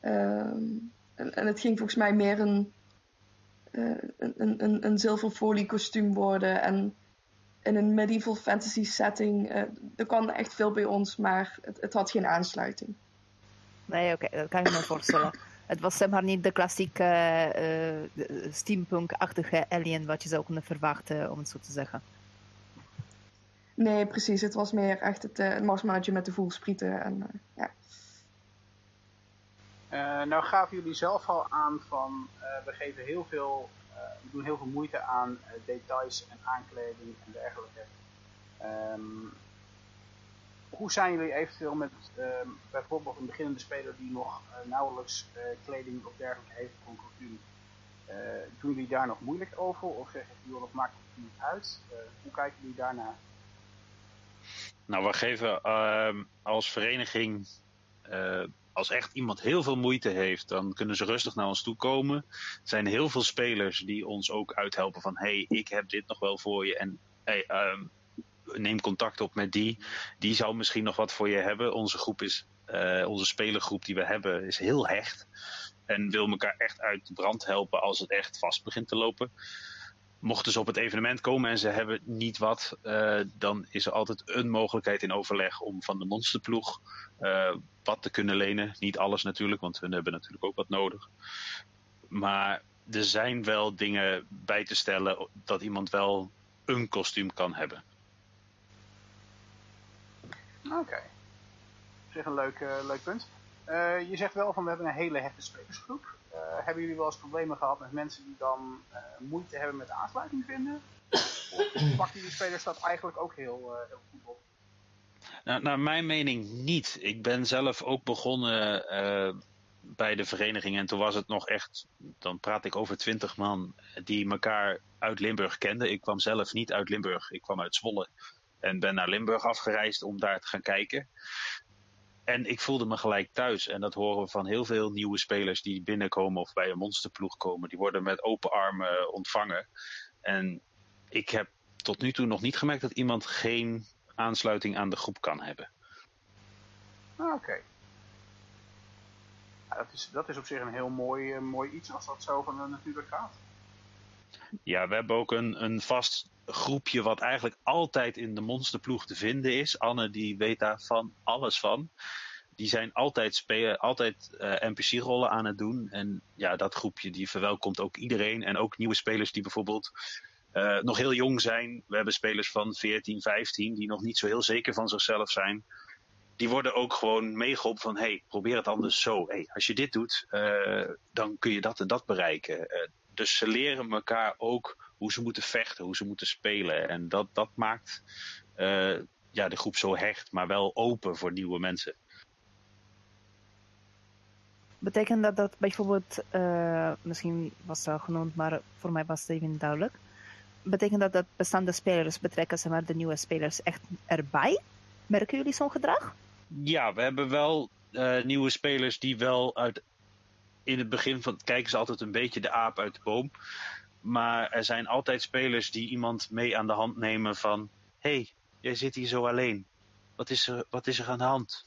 En het ging volgens mij meer een zilverfolie kostuum worden. En in een medieval fantasy setting. Er kan echt veel bij ons, maar het had geen aansluiting. Nee, oké, dat kan ik me voorstellen. Het was zeg maar niet de klassieke steampunk-achtige alien wat je zou kunnen verwachten, om het zo te zeggen. Nee, precies. Het was meer echt het marsmannetje met de voelsprieten. Nou gaven jullie zelf al aan van... we doen heel veel moeite aan details en aankleding en dergelijke. Hoe zijn jullie eventueel met bijvoorbeeld een beginnende speler... die nog nauwelijks kleding of dergelijke heeft van kostuum? Doen jullie daar nog moeilijk over? Of zeggen jullie, dat maakt het niet uit? Hoe kijken jullie daarnaar? Nou, we geven als vereniging, als echt iemand heel veel moeite heeft, dan kunnen ze rustig naar ons toe komen. Er zijn heel veel spelers die ons ook uithelpen van, hey, ik heb dit nog wel voor je en hey, neem contact op met die. Die zou misschien nog wat voor je hebben. Onze spelergroep die we hebben is heel hecht en wil elkaar echt uit de brand helpen als het echt vast begint te lopen. Mochten ze op het evenement komen en ze hebben niet wat, dan is er altijd een mogelijkheid in overleg om van de monsterploeg wat te kunnen lenen. Niet alles natuurlijk, want we hebben natuurlijk ook wat nodig. Maar er zijn wel dingen bij te stellen dat iemand wel een kostuum kan hebben. Oké. Op zich een leuk punt. Je zegt wel van we hebben een hele hechte spelersgroep. Hebben jullie wel eens problemen gehad met mensen die dan moeite hebben met aansluiting vinden? Of pakken jullie spelers dat eigenlijk ook heel goed op? Nou, naar mijn mening niet. Ik ben zelf ook begonnen bij de vereniging en toen was het nog echt, dan praat ik over 20 man die elkaar uit Limburg kenden. Ik kwam zelf niet uit Limburg, ik kwam uit Zwolle en ben naar Limburg afgereisd om daar te gaan kijken. En ik voelde me gelijk thuis. En dat horen we van heel veel nieuwe spelers die binnenkomen of bij een monsterploeg komen. Die worden met open armen ontvangen. En ik heb tot nu toe nog niet gemerkt dat iemand geen aansluiting aan de groep kan hebben. Oké. Ja, dat is op zich een heel mooi iets als dat zo van natuurlijk gaat. Ja, we hebben ook een vast groepje wat eigenlijk altijd in de monsterploeg te vinden is. Anne die weet daar van alles van. Die zijn altijd NPC-rollen aan het doen. En ja, dat groepje die verwelkomt ook iedereen. En ook nieuwe spelers die bijvoorbeeld nog heel jong zijn. We hebben spelers van 14, 15 die nog niet zo heel zeker van zichzelf zijn. Die worden ook gewoon meegeholpen van, hey, probeer het anders zo. Hey, als je dit doet, dan kun je dat en dat bereiken. Dus ze leren elkaar ook hoe ze moeten vechten, hoe ze moeten spelen. En dat maakt de groep zo hecht, maar wel open voor nieuwe mensen. Betekent dat bijvoorbeeld, misschien was het al genoemd, maar voor mij was het even duidelijk. Betekent dat bestaande spelers betrekken, zeg maar, de nieuwe spelers echt erbij? Merken jullie zo'n gedrag? Ja, we hebben wel nieuwe spelers die wel uit... In het begin kijken ze altijd een beetje de aap uit de boom. Maar er zijn altijd spelers die iemand mee aan de hand nemen van... Hé, jij zit hier zo alleen. Wat is er aan de hand?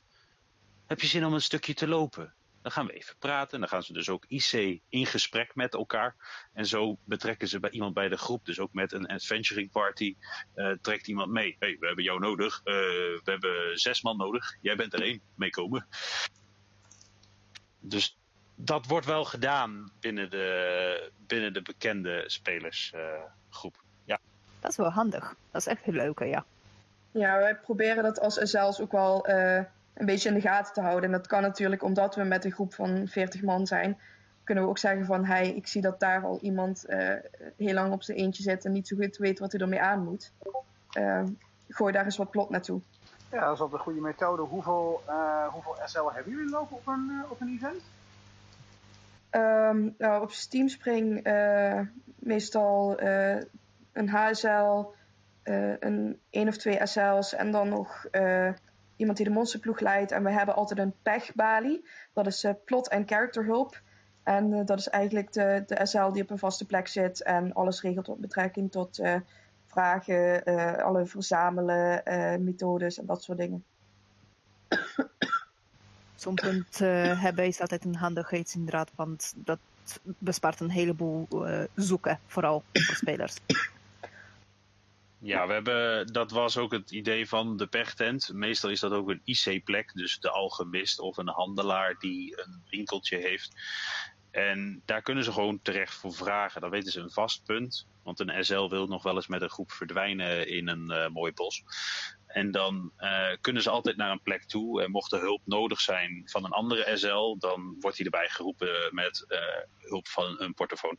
Heb je zin om een stukje te lopen? Dan gaan we even praten. Dan gaan ze dus ook IC in gesprek met elkaar. En zo betrekken ze bij iemand bij de groep. Dus ook met een adventuring party trekt iemand mee. Hé, we hebben jou nodig. We hebben 6 man nodig. Jij bent er 1. Meekomen. Dus dat wordt wel gedaan binnen de bekende spelersgroep. Ja. Dat is wel handig. Dat is echt heel leuk, hè, ja. Ja, wij proberen dat als SL's ook wel... een beetje in de gaten te houden. En dat kan natuurlijk omdat we met een groep van 40 man zijn. Kunnen we ook zeggen van... Hey, ik zie dat daar al iemand heel lang op zijn eentje zit... en niet zo goed weet wat hij ermee aan moet. Gooi daar eens wat plot naartoe. Ja, dat is wel de goede methode. Hoeveel SL hebben jullie lopen op een event? Op Steam Spring meestal een HSL... een 1 of 2 SL's en dan nog... iemand die de monsterploeg leidt. En we hebben altijd een pechbalie. Dat is plot- en characterhulp. En dat is eigenlijk de SL die op een vaste plek zit. En alles regelt op betrekking tot vragen. Alle verzamelen. Methodes en dat soort dingen. Zo'n punt hebben is altijd een handigheid inderdaad. Want dat bespaart een heleboel zoeken. Vooral voor spelers. Ja, dat was ook het idee van de pechtent. Meestal is dat ook een IC-plek, dus de alchemist of een handelaar die een winkeltje heeft. En daar kunnen ze gewoon terecht voor vragen. Dan weten ze een vast punt, want een SL wil nog wel eens met een groep verdwijnen in een mooi bos. En dan kunnen ze altijd naar een plek toe. En mocht er hulp nodig zijn van een andere SL, dan wordt hij erbij geroepen met hulp van een portofoon.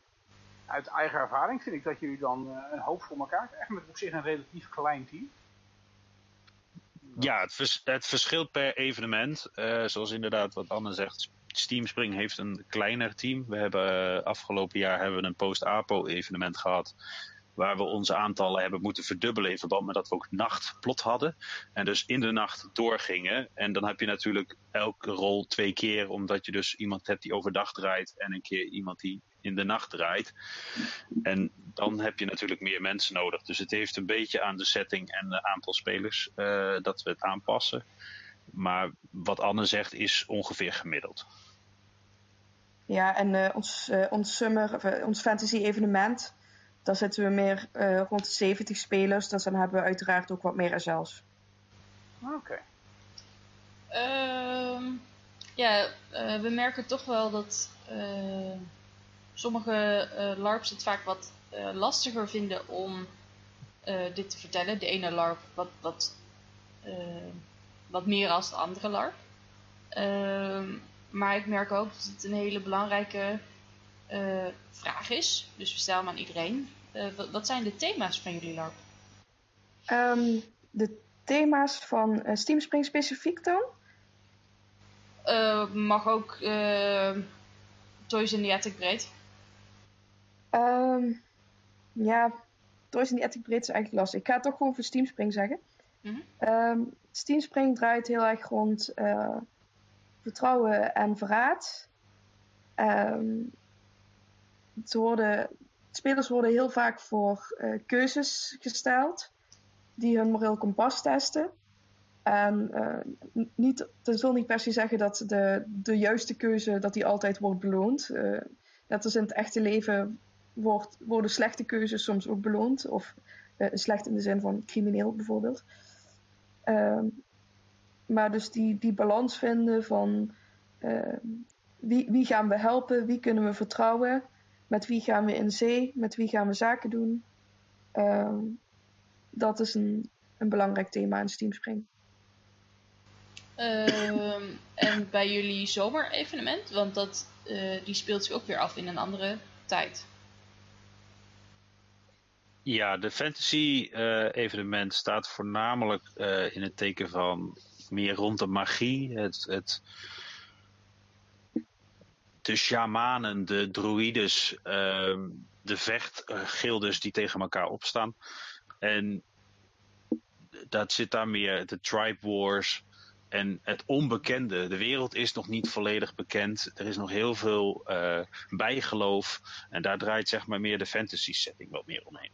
Uit eigen ervaring vind ik dat jullie dan een hoop voor elkaar krijgen met op zich een relatief klein team. Ja, het verschilt per evenement. Zoals inderdaad wat Anne zegt, Steam Spring heeft een kleiner team. We hebben afgelopen jaar een post-APO-evenement gehad waar we onze aantallen hebben moeten verdubbelen in verband met dat we ook nachtplot hadden. En dus in de nacht doorgingen. En dan heb je natuurlijk elke rol 2 keer, omdat je dus iemand hebt die overdag draait en een keer iemand die in de nacht draait. En dan heb je natuurlijk meer mensen nodig. Dus het heeft een beetje aan de setting en de aantal spelers dat we het aanpassen. Maar wat Anne zegt is ongeveer gemiddeld. Ja, en ons fantasy evenement, daar zitten we meer rond de 70 spelers. Dus dan hebben we uiteraard ook wat meer SL's. Oké. We merken toch wel dat... Sommige LARP's het vaak wat lastiger vinden om dit te vertellen. De ene LARP wat meer als de andere LARP. Maar ik merk ook dat het een hele belangrijke vraag is. Dus we stellen hem aan iedereen. Wat zijn de thema's van jullie LARP? De thema's van Steam Spring specifiek dan? Mag ook Toys in the Attic breed. Toys in the Attic breed is eigenlijk lastig. Ik ga het toch gewoon voor Steam Spring zeggen. Mm-hmm. Steam Spring draait heel erg rond vertrouwen en verraad. Spelers worden heel vaak voor keuzes gesteld die hun moreel kompas testen. En dat wil niet per se zeggen dat de juiste keuze dat die altijd wordt beloond. Net als in het echte leven worden slechte keuzes soms ook beloond. Of slecht in de zin van crimineel bijvoorbeeld. Maar dus die balans vinden van wie gaan we helpen, wie kunnen we vertrouwen, met wie gaan we in zee, met wie gaan we zaken doen. dat is een belangrijk thema in Steam Spring. En bij jullie zomerevenement, want dat, die speelt zich ook weer af in een andere tijd. Ja, de fantasy evenement staat voornamelijk in het teken van meer rond de magie. De shamanen, de druïdes, de vechtgildes die tegen elkaar opstaan. En dat zit daar meer, de tribe wars en het onbekende. De wereld is nog niet volledig bekend. Er is nog heel veel bijgeloof. En daar draait zeg maar meer de fantasy setting wat meer omheen.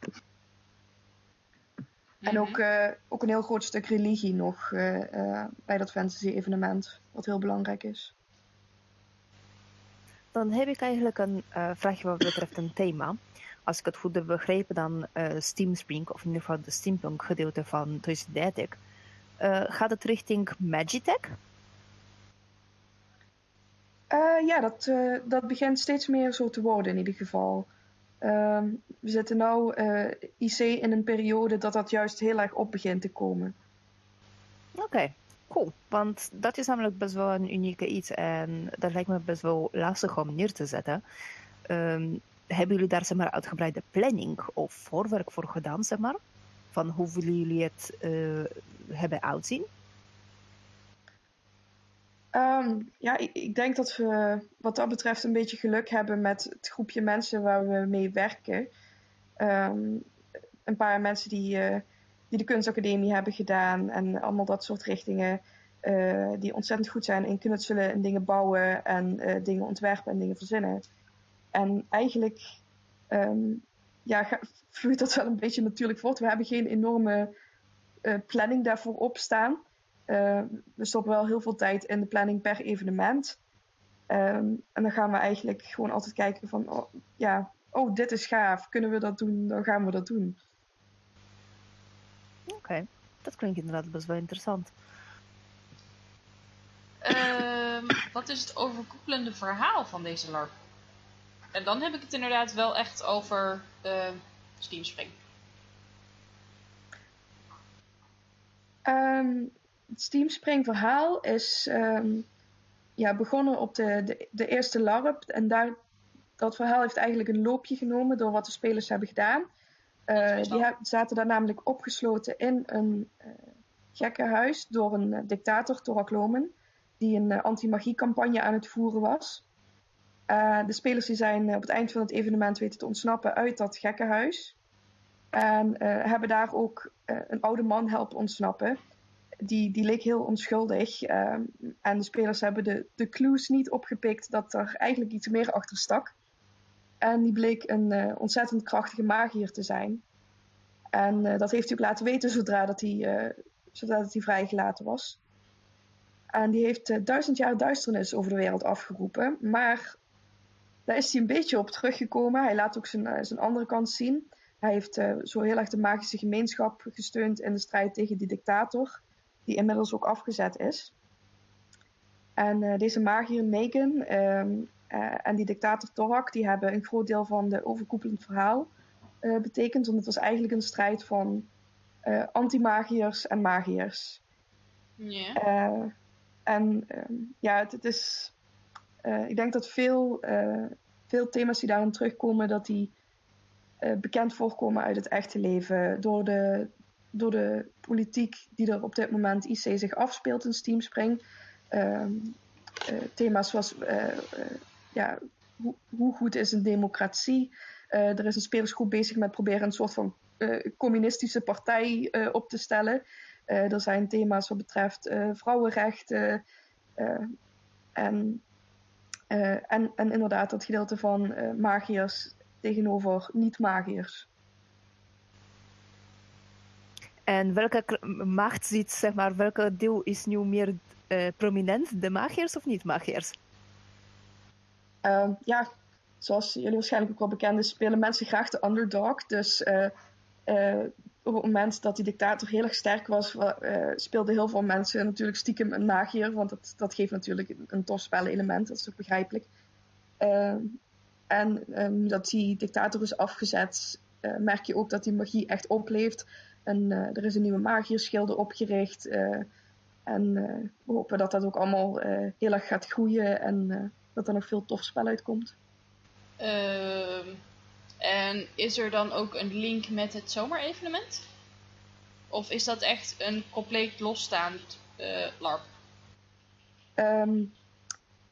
En ook een heel groot stuk religie nog bij dat fantasy evenement. Wat heel belangrijk is. Dan heb ik eigenlijk een vraagje wat betreft een thema. Als ik het goed heb begrepen, dan Steam Spring, of in ieder geval de Steampunk gedeelte van Toys in the Attic. Gaat het richting Magitech? Ja, dat begint steeds meer zo te worden in ieder geval. We zitten nu IC in een periode dat juist heel erg op begint te komen. Oké. Cool, want dat is namelijk best wel een unieke iets en dat lijkt me best wel lastig om neer te zetten. Hebben jullie daar zeg maar uitgebreide planning of voorwerk voor gedaan, zeg maar? Van hoe willen jullie het hebben uitzien? Ja, ik denk dat we wat dat betreft een beetje geluk hebben met het groepje mensen waar we mee werken. Een paar mensen die de kunstacademie hebben gedaan en allemaal dat soort richtingen die ontzettend goed zijn in knutselen en dingen bouwen en dingen ontwerpen en dingen verzinnen. En eigenlijk vloeit dat wel een beetje natuurlijk voort. We hebben geen enorme planning daarvoor op staan. We stoppen wel heel veel tijd in de planning per evenement. En dan gaan we eigenlijk gewoon altijd kijken van dit is gaaf. Kunnen we dat doen? Dan gaan we dat doen. Oké, dat klinkt inderdaad best wel interessant. Wat is het overkoepelende verhaal van deze LARP? En dan heb ik het inderdaad wel echt over Steam Spring. Het Steam Spring verhaal is begonnen op de eerste LARP. En dat verhaal heeft eigenlijk een loopje genomen door wat de spelers hebben gedaan. Die zaten daar namelijk opgesloten in een gekkenhuis door een dictator, Torak Lomen, die een anti-magie-campagne aan het voeren was. De spelers die zijn op het eind van het evenement weten te ontsnappen uit dat gekkenhuis. En hebben daar ook een oude man helpen ontsnappen. Die leek heel onschuldig. En de spelers hebben de clues niet opgepikt dat er eigenlijk iets meer achter stak. En die bleek een ontzettend krachtige magier te zijn. En dat heeft hij ook laten weten zodra dat hij vrijgelaten was. En die heeft 1000 jaar duisternis over de wereld afgeroepen. Maar daar is hij een beetje op teruggekomen. Hij laat ook zijn andere kant zien. Hij heeft zo heel erg de magische gemeenschap gesteund in de strijd tegen die dictator. Die inmiddels ook afgezet is. En deze magier Megan... en die dictator Torak, die hebben een groot deel van de overkoepelend verhaal betekend. Want het was eigenlijk een strijd van anti-magiërs en magiërs. Yeah. Het is... ik denk dat veel thema's die daarin terugkomen, dat die bekend voorkomen uit het echte leven. Door de politiek die er op dit moment IC zich afspeelt in Steam Spring. Thema's zoals... hoe goed is een democratie? Er is een spelersgroep bezig met proberen een soort van communistische partij op te stellen. Er zijn thema's wat betreft vrouwenrechten. En inderdaad dat gedeelte van magiërs tegenover niet-magiërs. En welke macht ziet, zeg maar, welke deel is nu meer prominent? De magiërs of niet-magiërs? Zoals jullie waarschijnlijk ook wel bekend is, spelen mensen graag de underdog. Dus op het moment dat die dictator heel erg sterk was, speelden heel veel mensen natuurlijk stiekem een magier. Want dat geeft natuurlijk een tof spelelement, dat is ook begrijpelijk. En dat die dictator is afgezet, merk je ook dat die magie echt opleeft. En er is een nieuwe magierschilde opgericht. En we hopen dat dat ook allemaal heel erg gaat groeien. En dat er nog veel tof spel uitkomt. En is er dan ook een link met het zomerevenement? Of is dat echt een compleet losstaand LARP?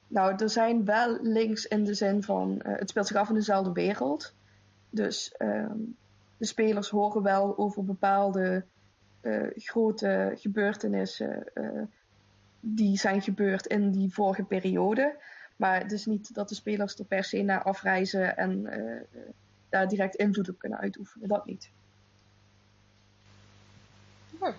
Nou, er zijn wel links in de zin van... het speelt zich af in dezelfde wereld. Dus de spelers horen wel over bepaalde grote gebeurtenissen... die zijn gebeurd in die vorige periode. Maar het is niet dat de spelers er per se naar afreizen... en daar direct invloed op kunnen uitoefenen. Dat niet. Oh.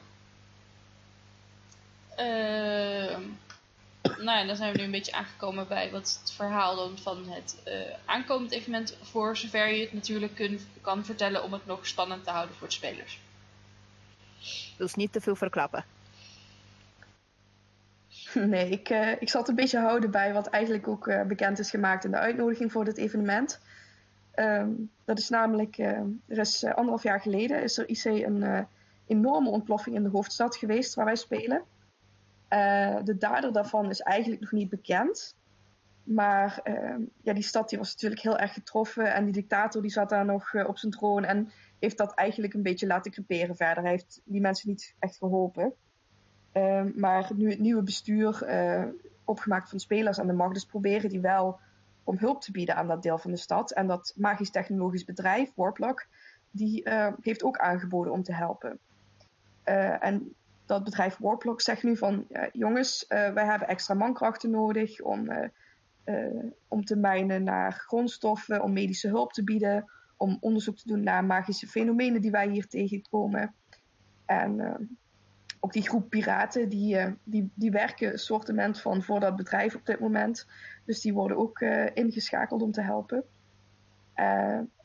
Nou ja, dan zijn we nu een beetje aangekomen bij wat het verhaal dan van het aankomend evenement, voor zover je het natuurlijk kan vertellen om het nog spannend te houden voor de spelers. Dus niet te veel verklappen. Nee, ik zal het een beetje houden bij wat eigenlijk ook bekend is gemaakt in de uitnodiging voor dit evenement. Dat is namelijk, er is 1,5 jaar geleden is er IC een enorme ontploffing in de hoofdstad geweest waar wij spelen. De dader daarvan is eigenlijk nog niet bekend. Maar ja, die stad die was natuurlijk heel erg getroffen. En die dictator die zat daar nog op zijn troon. En heeft dat eigenlijk een beetje laten creperen verder. Hij heeft die mensen niet echt geholpen. Maar nu het nieuwe bestuur, opgemaakt van spelers aan de macht, dus proberen die wel om hulp te bieden aan dat deel van de stad. En dat magisch-technologisch bedrijf, Warplock, die heeft ook aangeboden om te helpen. En dat bedrijf Warplock zegt nu van... jongens, wij hebben extra mankrachten nodig... om te mijnen naar grondstoffen... om medische hulp te bieden... om onderzoek te doen naar magische fenomenen... die wij hier tegenkomen. En ook die groep piraten... die werken soortement van voor dat bedrijf op dit moment. Dus die worden ook ingeschakeld om te helpen.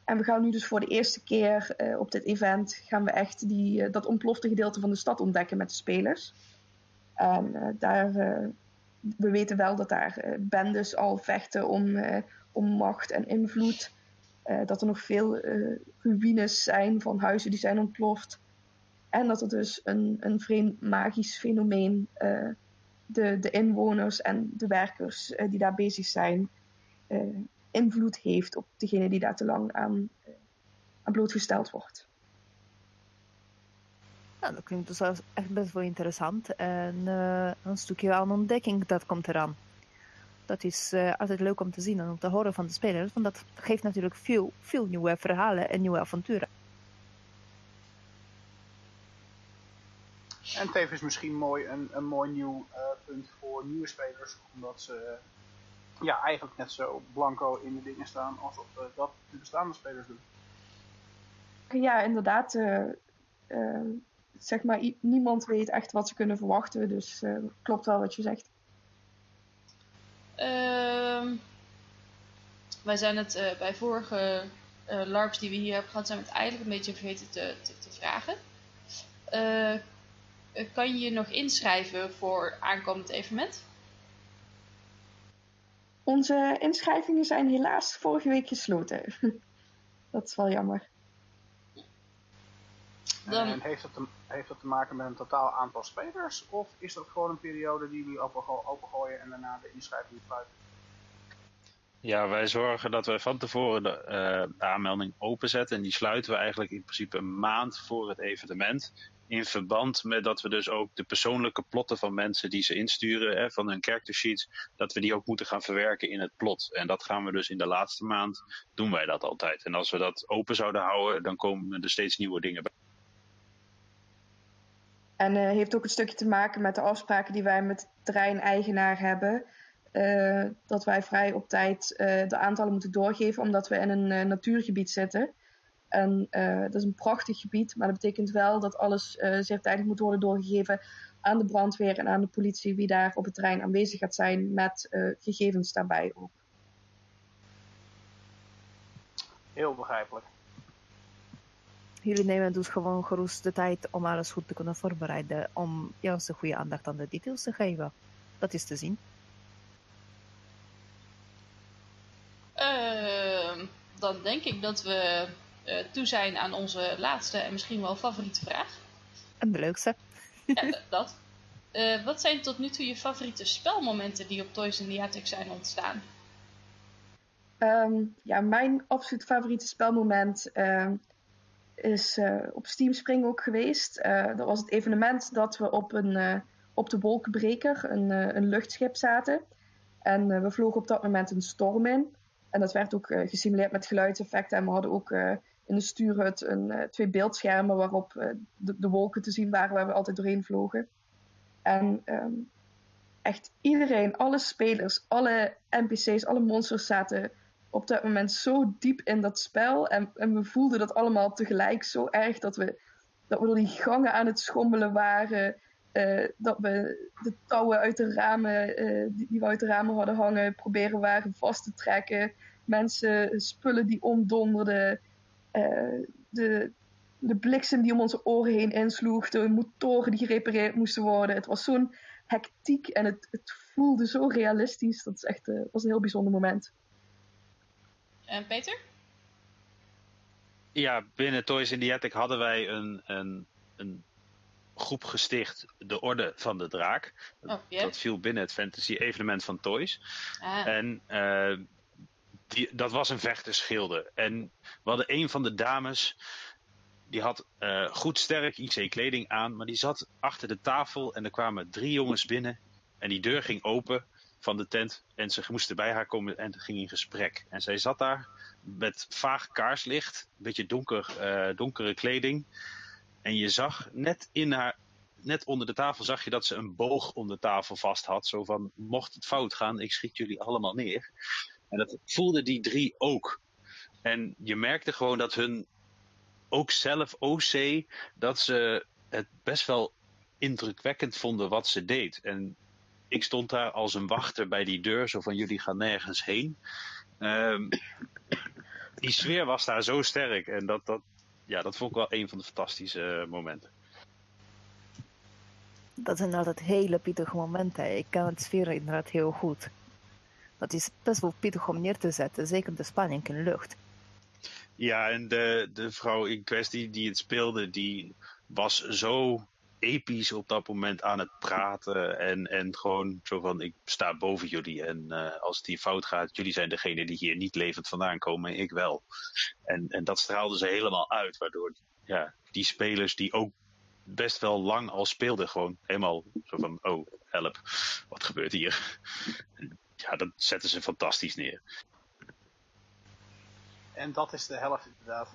En we gaan nu dus voor de eerste keer op dit event... gaan we echt dat ontplofte gedeelte van de stad ontdekken met de spelers. En we weten wel dat daar bendes al vechten om macht en invloed. Dat er nog veel ruïnes zijn van huizen die zijn ontploft. En dat er dus een vreemd magisch fenomeen... de inwoners en de werkers die daar bezig zijn... invloed heeft op degene die daar te lang aan blootgesteld wordt. Nou, dat klinkt dus echt best wel interessant. En een stukje aan ontdekking, dat komt eraan. Dat is altijd leuk om te zien en om te horen van de spelers, want dat geeft natuurlijk veel, veel nieuwe verhalen en nieuwe avonturen. En tevens misschien mooi een mooi nieuw punt voor nieuwe spelers, omdat ze... ja, eigenlijk net zo blanco in de dingen staan alsof dat de bestaande spelers doen. Ja, inderdaad. Zeg maar, niemand weet echt wat ze kunnen verwachten, dus klopt wel wat je zegt. Wij zijn het bij vorige LARPs die we hier hebben gehad, zijn we het eigenlijk een beetje vergeten te vragen. Kan je nog inschrijven voor aankomend evenement? Onze inschrijvingen zijn helaas vorige week gesloten. Dat is wel jammer. Dan... En heeft dat te maken met een totaal aantal spelers? Of is dat gewoon een periode die jullie opengooien en daarna de inschrijving sluiten? Ja, wij zorgen dat we van tevoren de aanmelding openzetten. En die sluiten we eigenlijk in principe een maand voor het evenement. In verband met dat we dus ook de persoonlijke plotten van mensen die ze insturen, van hun character sheets, dat we die ook moeten gaan verwerken in het plot. En dat gaan we dus in de laatste maand, doen wij dat altijd. En als we dat open zouden houden, dan komen er steeds nieuwe dingen bij. En heeft ook een stukje te maken met de afspraken die wij met de terreineigenaar hebben. Dat wij vrij op tijd de aantallen moeten doorgeven, omdat we in een natuurgebied zitten. En dat is een prachtig gebied, maar dat betekent wel dat alles zeer tijdig moet worden doorgegeven aan de brandweer en aan de politie, wie daar op het terrein aanwezig gaat zijn met gegevens daarbij ook. Heel begrijpelijk. Jullie nemen dus gewoon gerust de tijd om alles goed te kunnen voorbereiden, om juist een goede aandacht aan de details te geven. Dat is te zien. Dan denk ik dat we toe zijn aan onze laatste en misschien wel favoriete vraag. En de leukste. Ja, dat. Wat zijn tot nu toe je favoriete spelmomenten die op Toys in the Attic zijn ontstaan? Ja, mijn absoluut favoriete spelmoment is op Steam Spring ook geweest. Dat was het evenement dat we op de Wolkenbreker, een luchtschip, zaten. En we vlogen op dat moment een storm in. En dat werd ook gesimuleerd met geluidseffecten. En we hadden ook in de stuurhut twee beeldschermen waarop de wolken te zien waren waar we altijd doorheen vlogen. En echt iedereen, alle spelers, alle NPC's, alle monsters zaten op dat moment zo diep in dat spel. En we voelden dat allemaal tegelijk zo erg dat we door die gangen aan het schommelen waren. Dat we de touwen uit de ramen, die we uit de ramen hadden hangen, proberen waren vast te trekken. Mensen, spullen die omdonderden. De bliksem die om onze oren heen insloeg. De motoren die gerepareerd moesten worden. Het was zo'n hectiek en het voelde zo realistisch. Dat is echt, was een heel bijzonder moment. En Peter? Ja, binnen Toys in the Attic hadden wij een groep gesticht, de Orde van de Draak. Oh, yeah. Dat viel binnen het fantasy-evenement van Toys. Ah. En dat was een vechterschilder. En we hadden een van de dames, die had goed sterk IC-kleding aan, maar die zat achter de tafel en er kwamen 3 jongens binnen. En die deur ging open van de tent en ze moesten bij haar komen en ging in gesprek. En zij zat daar met vaag kaarslicht, een beetje donkere kleding. En je zag net onder de tafel zag je dat ze een boog onder de tafel vast had. Zo van, mocht het fout gaan, ik schiet jullie allemaal neer. En dat voelden die 3 ook. En je merkte gewoon dat hun, ook zelf OC, dat ze het best wel indrukwekkend vonden wat ze deed. En ik stond daar als een wachter bij die deur, zo van, jullie gaan nergens heen. Die sfeer was daar zo sterk en dat vond ik wel een van de fantastische momenten. Dat is inderdaad hele pittige momenten. Ik ken het sfeer inderdaad heel goed. Dat is best wel pittig om neer te zetten, zeker de spanning in de lucht. Ja, en de vrouw in kwestie die het speelde, die was zo episch op dat moment aan het praten. En gewoon zo van, ik sta boven jullie. En als het hier fout gaat, jullie zijn degene die hier niet levend vandaan komen, ik wel. En dat straalde ze helemaal uit. Waardoor die spelers die ook best wel lang al speelden, gewoon helemaal zo van, oh, help, wat gebeurt hier? Ja, dat zetten ze fantastisch neer. En dat is de helft inderdaad.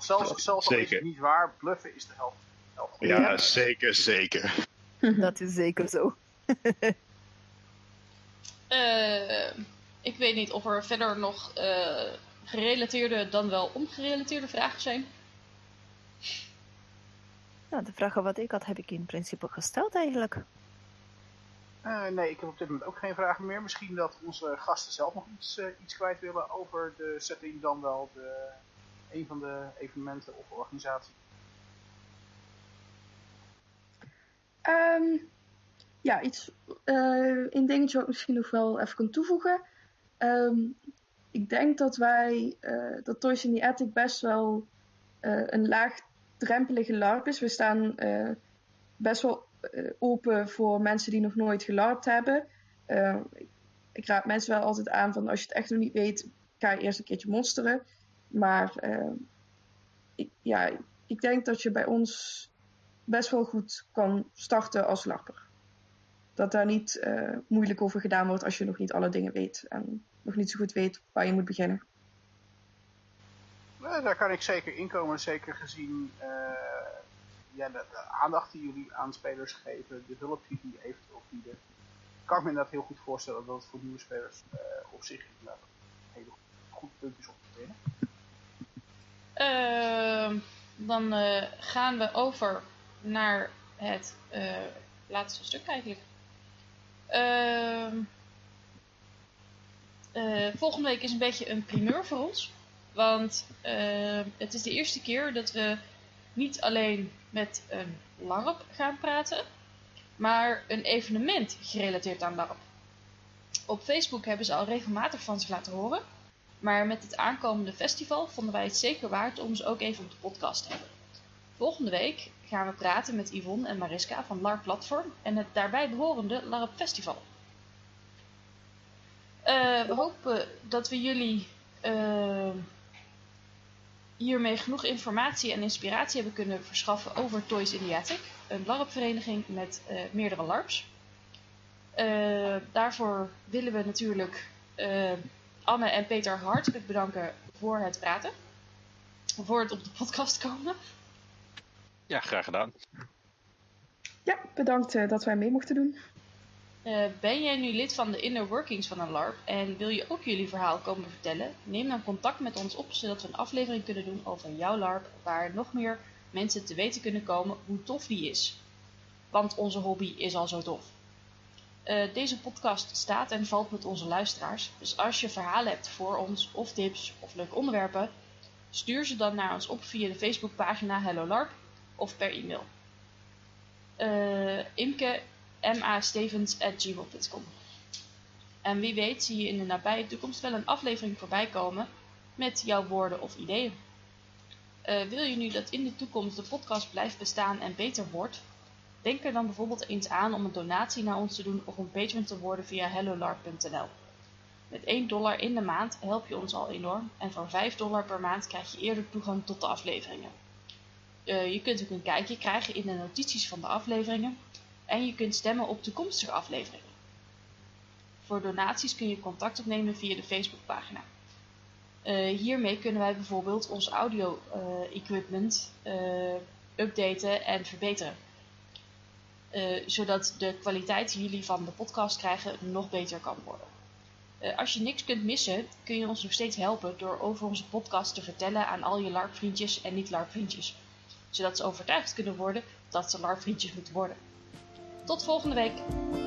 Zelfs al is het niet waar, bluffen is de helft. Ja, zeker. Dat is zeker zo. Ik weet niet of er verder nog gerelateerde dan wel ongerelateerde vragen zijn. Nou, de vragen wat ik had, heb ik in principe gesteld eigenlijk. Nee, ik heb op dit moment ook geen vragen meer. Misschien dat onze gasten zelf nog iets kwijt willen over de setting dan wel een van de evenementen of organisatie. Een dingetje wat ik misschien nog wel even kan toevoegen. Ik denk dat dat Toys in the Attic best wel een laagdrempelige LARP is. We staan best wel open voor mensen die nog nooit gelarpt hebben. Ik raad mensen wel altijd aan van, als je het echt nog niet weet, ga je eerst een keertje monsteren. Maar ik denk dat je bij ons best wel goed kan starten als larper. Dat daar niet moeilijk over gedaan wordt als je nog niet alle dingen weet en nog niet zo goed weet waar je moet beginnen. Nou, daar kan ik zeker inkomen, zeker gezien de aandacht die jullie aan spelers geven, de hulp die jullie eventueel bieden. Kan ik me inderdaad heel goed voorstellen dat het voor nieuwe spelers op zich inderdaad een heel goed punt is om te winnen. Dan gaan we over naar het laatste stuk eigenlijk. Volgende week is een beetje een primeur voor ons. Want het is de eerste keer dat we niet alleen met een LARP gaan praten, maar een evenement gerelateerd aan LARP. Op Facebook hebben ze al regelmatig van zich laten horen. Maar met het aankomende festival vonden wij het zeker waard om ze ook even op de podcast te hebben. Volgende week gaan we praten met Yvonne en Mariska van LARP Platform en het daarbij behorende LARP Festival. We hopen dat we jullie hiermee genoeg informatie en inspiratie hebben kunnen verschaffen over Toys in the Attic, een LARP-vereniging met meerdere LARPs. Daarvoor willen we natuurlijk Anne en Peter hartelijk bedanken voor het praten. Voor het op de podcast komen. Ja, graag gedaan. Ja, bedankt dat wij mee mochten doen. Ben jij nu lid van de inner workings van een LARP en wil je ook jullie verhaal komen vertellen? Neem dan contact met ons op, zodat we een aflevering kunnen doen over jouw LARP, waar nog meer mensen te weten kunnen komen hoe tof die is. Want onze hobby is al zo tof. Deze podcast staat en valt met onze luisteraars, dus als je verhalen hebt voor ons, of tips, of leuke onderwerpen, stuur ze dan naar ons op via de Facebookpagina Hello LARP of per e-mail. imke.mastevens@gmail.com. En wie weet zie je in de nabije toekomst wel een aflevering voorbij komen met jouw woorden of ideeën. Wil je nu dat in de toekomst de podcast blijft bestaan en beter wordt? Denk er dan bijvoorbeeld eens aan om een donatie naar ons te doen of een patron te worden via hellolarp.nl. Met $1 in de maand help je ons al enorm en voor $5 per maand krijg je eerder toegang tot de afleveringen. Je kunt ook een kijkje krijgen in de notities van de afleveringen en je kunt stemmen op toekomstige afleveringen. Voor donaties kun je contact opnemen via de Facebookpagina. Hiermee kunnen wij bijvoorbeeld ons audio-equipment updaten en verbeteren. Zodat de kwaliteit die jullie van de podcast krijgen nog beter kan worden. Als je niks kunt missen, kun je ons nog steeds helpen door over onze podcast te vertellen aan al je LARP-vriendjes en niet-LARP-vriendjes. Zodat ze overtuigd kunnen worden dat ze LARP-vriendjes moeten worden. Tot volgende week!